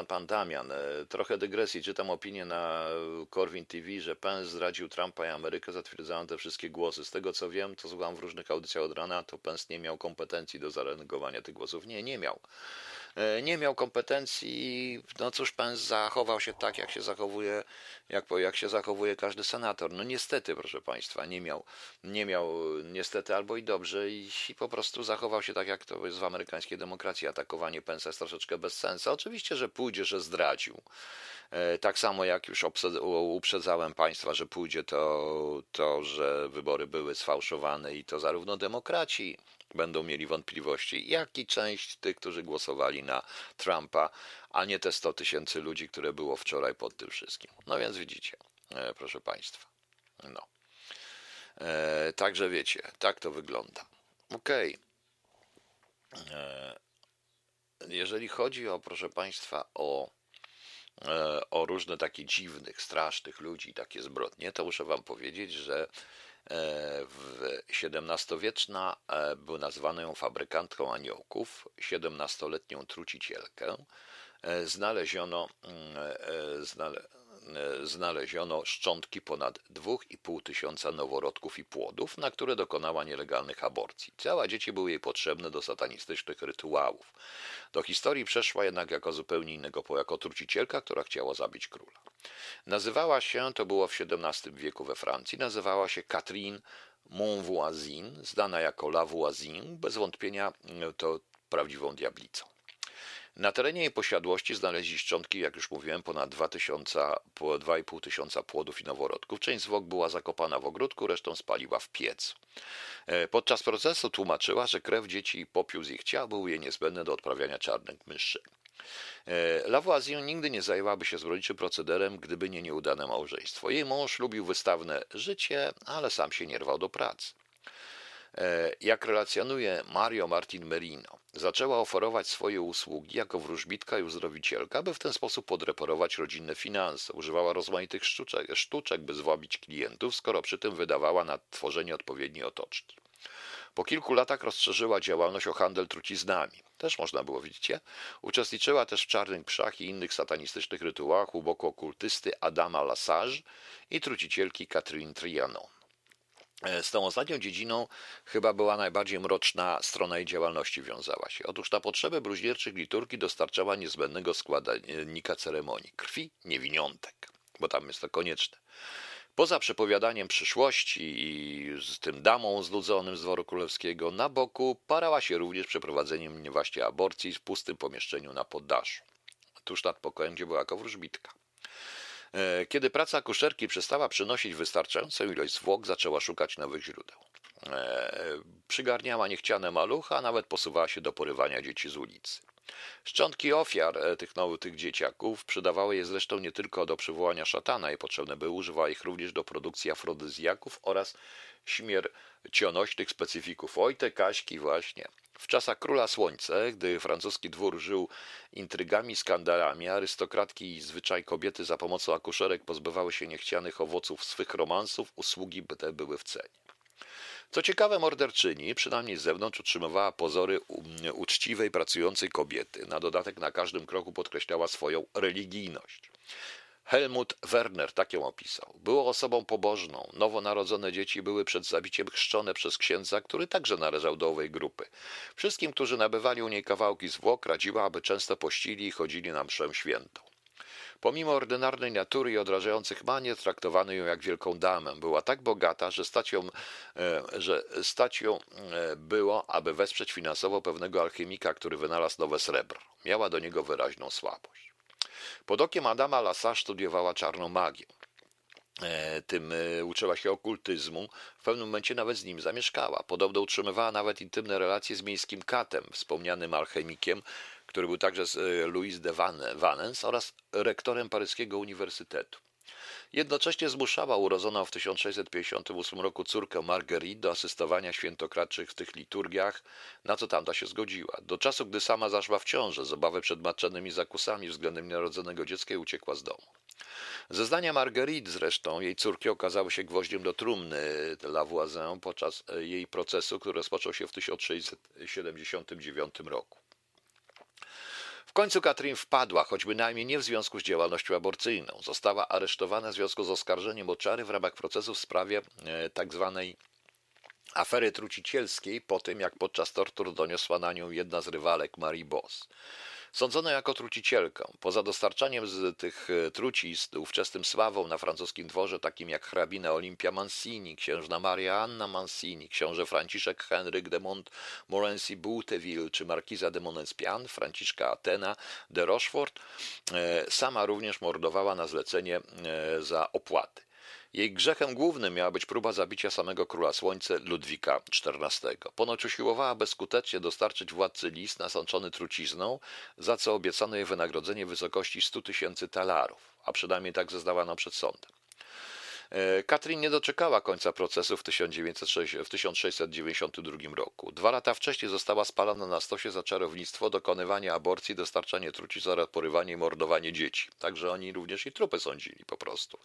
pan Damian, trochę dygresji, czytam opinię na Corwin TV, że Pence zdradził Trumpa i Amerykę, zatwierdzają te wszystkie głosy. Z tego co wiem, to słucham w różnych audycjach od rana, to Pence nie miał kompetencji do zanegowania tych głosów. Nie miał. Nie miał kompetencji, no cóż, Pence zachował się tak, jak się zachowuje każdy senator. No niestety, proszę Państwa, nie miał niestety albo i dobrze i po prostu zachował się tak, jak to jest w amerykańskiej demokracji. Atakowanie Pence'a jest troszeczkę bez sensu. Oczywiście, że pójdzie, że zdradził. Tak samo jak już uprzedzałem Państwa, że pójdzie to, że wybory były sfałszowane i to zarówno demokraci będą mieli wątpliwości, jak i część tych, którzy głosowali na Trumpa, a nie te 100 tysięcy ludzi, które było wczoraj pod tym wszystkim. No więc widzicie, proszę Państwa. No. Także wiecie, tak to wygląda. Okej. Jeżeli chodzi o, proszę Państwa, o różne takie dziwnych, strasznych ludzi, takie zbrodnie, to muszę Wam powiedzieć, że XVII-wieczna był nazwano ją fabrykantką aniołków, 17-letnią trucicielkę. Znaleziono szczątki ponad 2500 noworodków i płodów, na które dokonała nielegalnych aborcji. Ciała dzieci były jej potrzebne do satanistycznych rytuałów. Do historii przeszła jednak jako zupełnie innego, jako trucicielka, która chciała zabić króla. Nazywała się, to było w XVII wieku we Francji, nazywała się Catherine Montvoisin, znana jako La Voisin, bez wątpienia to prawdziwą diablicą. Na terenie jej posiadłości znaleźli szczątki, jak już mówiłem, ponad 2500 płodów i noworodków. Część zwłok była zakopana w ogródku, resztą spaliła w piecu. Podczas procesu tłumaczyła, że krew dzieci i popiół z ich ciał były jej niezbędne do odprawiania czarnych mszy. La Voisin nigdy nie zajęłaby się zbrodniczym procederem, gdyby nie nieudane małżeństwo. Jej mąż lubił wystawne życie, ale sam się nie rwał do pracy. Jak relacjonuje Mario Martin Merino, zaczęła oferować swoje usługi jako wróżbitka i uzdrowicielka, by w ten sposób podreperować rodzinne finanse. Używała rozmaitych sztuczek, by zwabić klientów, skoro przy tym wydawała na tworzenie odpowiedniej otoczki. Po kilku latach rozszerzyła działalność o handel truciznami. Też można było, widzicie? Uczestniczyła też w Czarnych Pszach i innych satanistycznych rytuałach u boku okultysty Adama Lassage i trucicielki Catherine Trianon. Z tą ostatnią dziedziną chyba była najbardziej mroczna strona jej działalności wiązała się. Otóż na potrzeby bluźnierczych liturgii dostarczała niezbędnego składnika ceremonii – krwi niewiniątek, bo tam jest to konieczne. Poza przepowiadaniem przyszłości i z tym damą znudzonym z dworu królewskiego na boku parała się również przeprowadzeniem niewaście aborcji w pustym pomieszczeniu na poddaszu. Tuż nad pokojem, gdzie była jako wróżbitka. Kiedy praca akuszerki przestała przynosić wystarczającą ilość zwłok, zaczęła szukać nowych źródeł. Przygarniała niechciane malucha, a nawet posuwała się do porywania dzieci z ulicy. Szczątki ofiar tych dzieciaków przydawały je zresztą nie tylko do przywołania szatana i potrzebne były, używała ich również do produkcji afrodyzjaków oraz śmiercionośnych specyfików. Oj, te Kaśki właśnie. W czasach Króla Słońce, gdy francuski dwór żył intrygami, skandalami, arystokratki i zwyczaj kobiety za pomocą akuszerek pozbywały się niechcianych owoców swych romansów, usługi te były w cenie. Co ciekawe, morderczyni, przynajmniej z zewnątrz, utrzymywała pozory uczciwej, pracującej kobiety. Na dodatek na każdym kroku podkreślała swoją religijność. Helmut Werner tak ją opisał. Była osobą pobożną. Nowonarodzone dzieci były przed zabiciem chrzczone przez księdza, który także należał do owej grupy. Wszystkim, którzy nabywali u niej kawałki zwłok, radziła, aby często pościli i chodzili na mszę świętą. Pomimo ordynarnej natury i odrażających manier, traktowano ją jak wielką damę. Była tak bogata, że stać ją było, aby wesprzeć finansowo pewnego alchemika, który wynalazł nowe srebro. Miała do niego wyraźną słabość. Pod okiem Adama Lassage studiowała czarną magię. Tym uczyła się okultyzmu, w pewnym momencie nawet z nim zamieszkała. Podobno utrzymywała nawet intymne relacje z miejskim katem, wspomnianym alchemikiem, który był także z Louis de Vannes oraz rektorem paryskiego uniwersytetu. Jednocześnie zmuszała urodzoną w 1658 roku córkę Marguerite do asystowania świętokradczych w tych liturgiach, na co tamta się zgodziła. Do czasu, gdy sama zaszła w ciążę, z obawy przed matczanymi zakusami względem nienarodzonego dziecka i uciekła z domu. Zeznania Marguerite zresztą, jej córki, okazały się gwoździem do trumny La Voisin podczas jej procesu, który rozpoczął się w 1679 roku. W końcu Katrin wpadła, choć bynajmniej nie w związku z działalnością aborcyjną. Została aresztowana w związku z oskarżeniem o czary w ramach procesu w sprawie tzw. afery trucicielskiej po tym, jak podczas tortur doniosła na nią jedna z rywalek Marie Boss. Sądzono jako trucicielkę. Poza dostarczaniem z tych trucizn ówczesnym sławą na francuskim dworze, takim jak hrabina Olimpia Mancini, księżna Maria Anna Mancini, książę Franciszek Henryk de Montmorency-Bouteville czy markiza de Montespan, Franciszka Atena de Rochefort, sama również mordowała na zlecenie za opłaty. Jej grzechem głównym miała być próba zabicia samego Króla Słońca Ludwika XIV. Ponoć usiłowała bezskutecznie dostarczyć władcy list nasączony trucizną, za co obiecano jej wynagrodzenie w wysokości 100 000 talarów, a przynajmniej tak zeznawano przed sądem. Katrin nie doczekała końca procesu w 1692 roku. 2 lata wcześniej została spalona na stosie za czarownictwo, dokonywanie aborcji, dostarczanie trucizn oraz porywanie i mordowanie dzieci. Także oni również i trupy sądzili po prostu.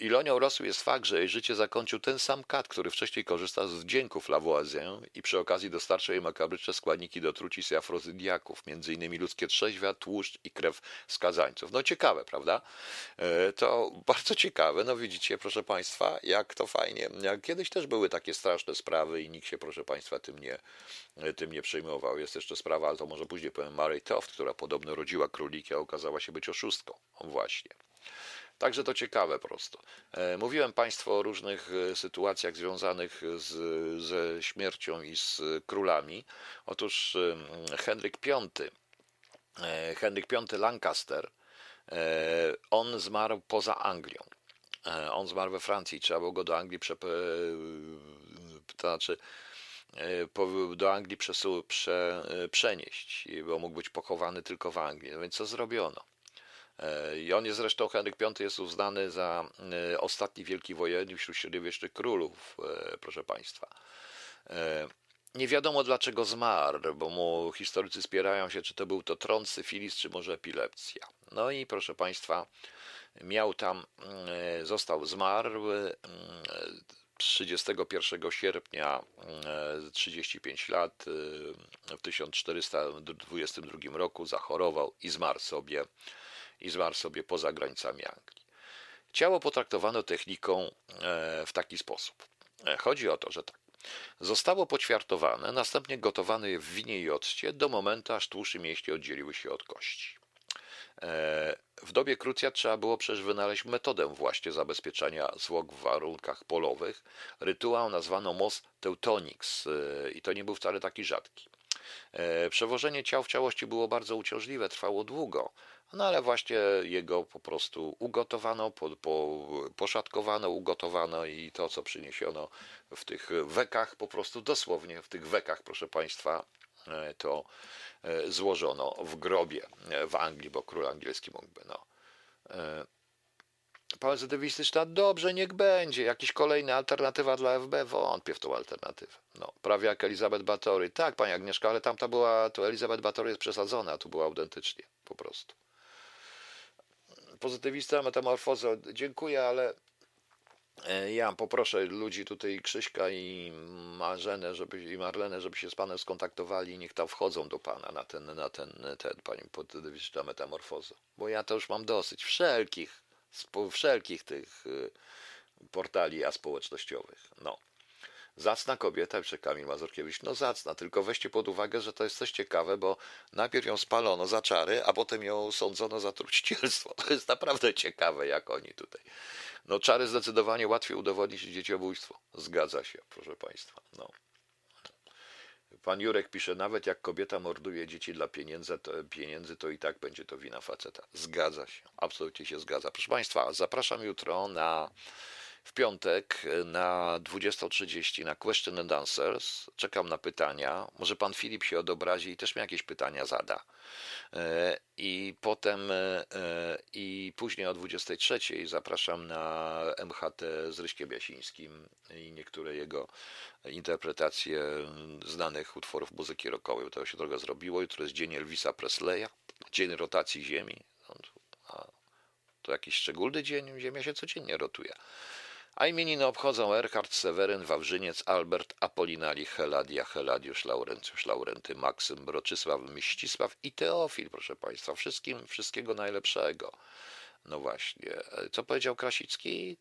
Ilonią losu jest fakt, że jej życie zakończył ten sam kat, który wcześniej korzystał z wdzięków La Voisin i przy okazji dostarczył jej makabryczne składniki do trucizn i afrodyzjaków, m.in. ludzkie trzeźwia, tłuszcz i krew skazańców. No ciekawe, prawda? To bardzo ciekawe. No widzicie, proszę Państwa, jak to fajnie. Kiedyś też były takie straszne sprawy i nikt się, proszę Państwa, tym nie przejmował. Jest jeszcze sprawa, ale to może później powiem, Marguerite, która podobno rodziła króliki, a okazała się być oszustką. Właśnie. Także to ciekawe prosto. Mówiłem Państwu o różnych sytuacjach związanych ze śmiercią i z królami. Otóż Henryk V Lancaster, on zmarł poza Anglią. On zmarł we Francji, trzeba było go do Anglii przenieść, bo mógł być pochowany tylko w Anglii. No więc co zrobiono? I on jest zresztą, Henryk V jest uznany za ostatni wielki wojennik wśród średniowiecznych królów, proszę Państwa. Nie wiadomo dlaczego zmarł, bo mu historycy spierają się, czy to był to trąd, syfilis, czy może epilepsja. No i proszę Państwa, zmarł 31 sierpnia, 35 lat, w 1422 roku zachorował i zmarł sobie poza granicami Anglii. Ciało potraktowano techniką w taki sposób. Chodzi o to, że tak. Zostało poćwiartowane, następnie gotowano je w winie i occie do momentu, aż tłuszcz i mięśnie oddzieliły się od kości. W dobie krucjat trzeba było przecież wynaleźć metodę właśnie zabezpieczania zwłok w warunkach polowych. Rytuał nazwano mos teutonix i to nie był wcale taki rzadki. Przewożenie ciał w całości było bardzo uciążliwe, trwało długo, no ale właśnie jego po prostu ugotowano, poszatkowano, ugotowano i to, co przyniesiono w tych wekach, po prostu dosłownie w tych wekach, proszę Państwa, to złożono w grobie w Anglii, bo król angielski mógłby, Pozytywistyczna, dobrze, niech będzie. Jakiś kolejna alternatywa dla FB? Wątpię w tą alternatywę. Prawie jak Elizabeth Batory. Tak, Pani Agnieszka, ale tamta była, to Elizabeth Batory jest przesadzona, a tu była autentycznie, po prostu. Pozytywista, metamorfoza, dziękuję, ale ja poproszę ludzi tutaj, Krzyśka i Marzenę, i Marlenę, żeby się z Panem skontaktowali i niech tam wchodzą do Pana na ten Pani pozytywistyczna metamorfoza. Bo ja to już mam dosyć wszelkich tych portali społecznościowych. Zacna kobieta, pisze Kamil Mazurkiewicz, zacna, tylko weźcie pod uwagę, że to jest coś ciekawe, bo najpierw ją spalono za czary, a potem ją sądzono za trucicielstwo. To jest naprawdę ciekawe, jak oni tutaj. Czary zdecydowanie łatwiej udowodnić dzieciobójstwo. Zgadza się, proszę Państwa. Pan Jurek pisze, nawet jak kobieta morduje dzieci dla pieniędzy, to i tak będzie to wina faceta. Zgadza się, absolutnie się zgadza. Proszę Państwa, zapraszam jutro w piątek na 20:30 na Question and Answers. Czekam na pytania. Może pan Filip się odobrazi i też mi jakieś pytania zada. I później o 23:00 zapraszam na MHT z Ryszkiem Jasińskim i niektóre jego interpretacje znanych utworów muzyki rockowej. To się drogo zrobiło. Jutro jest dzień Elvisa Presleya, dzień rotacji Ziemi. To jakiś szczególny dzień, Ziemia się codziennie rotuje. A imieniny obchodzą Erhard, Seweryn, Wawrzyniec, Albert, Apolinari, Heladia, Heladiusz, Laurencjusz, Laurenty, Maksym, Broczysław, Mścisław i Teofil, proszę Państwa. Wszystkim wszystkiego najlepszego. Właśnie, co powiedział Krasicki?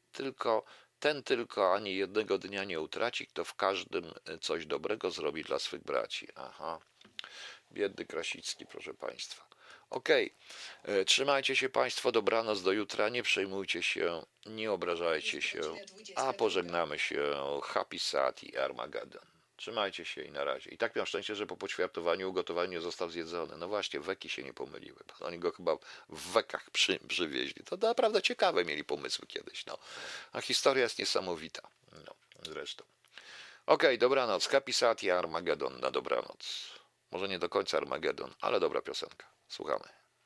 Ten tylko ani jednego dnia nie utraci, kto w każdym coś dobrego zrobi dla swych braci. Aha, biedny Krasicki, proszę Państwa. Okej. Trzymajcie się Państwo, dobranoc do jutra, nie przejmujcie się, nie obrażajcie się, a pożegnamy się Happy Sat i Armageddon. Trzymajcie się i na razie. I tak miałem szczęście, że po poćwiartowaniu, ugotowaniu nie został zjedzony. Właśnie, weki się nie pomyliły. Oni go chyba w wekach przywieźli. To naprawdę ciekawe mieli pomysły kiedyś. A historia jest niesamowita. Zresztą. Okej, dobranoc. Happy Sat i Armageddon na dobranoc. Może nie do końca Armageddon, ale dobra piosenka. Słuchamy.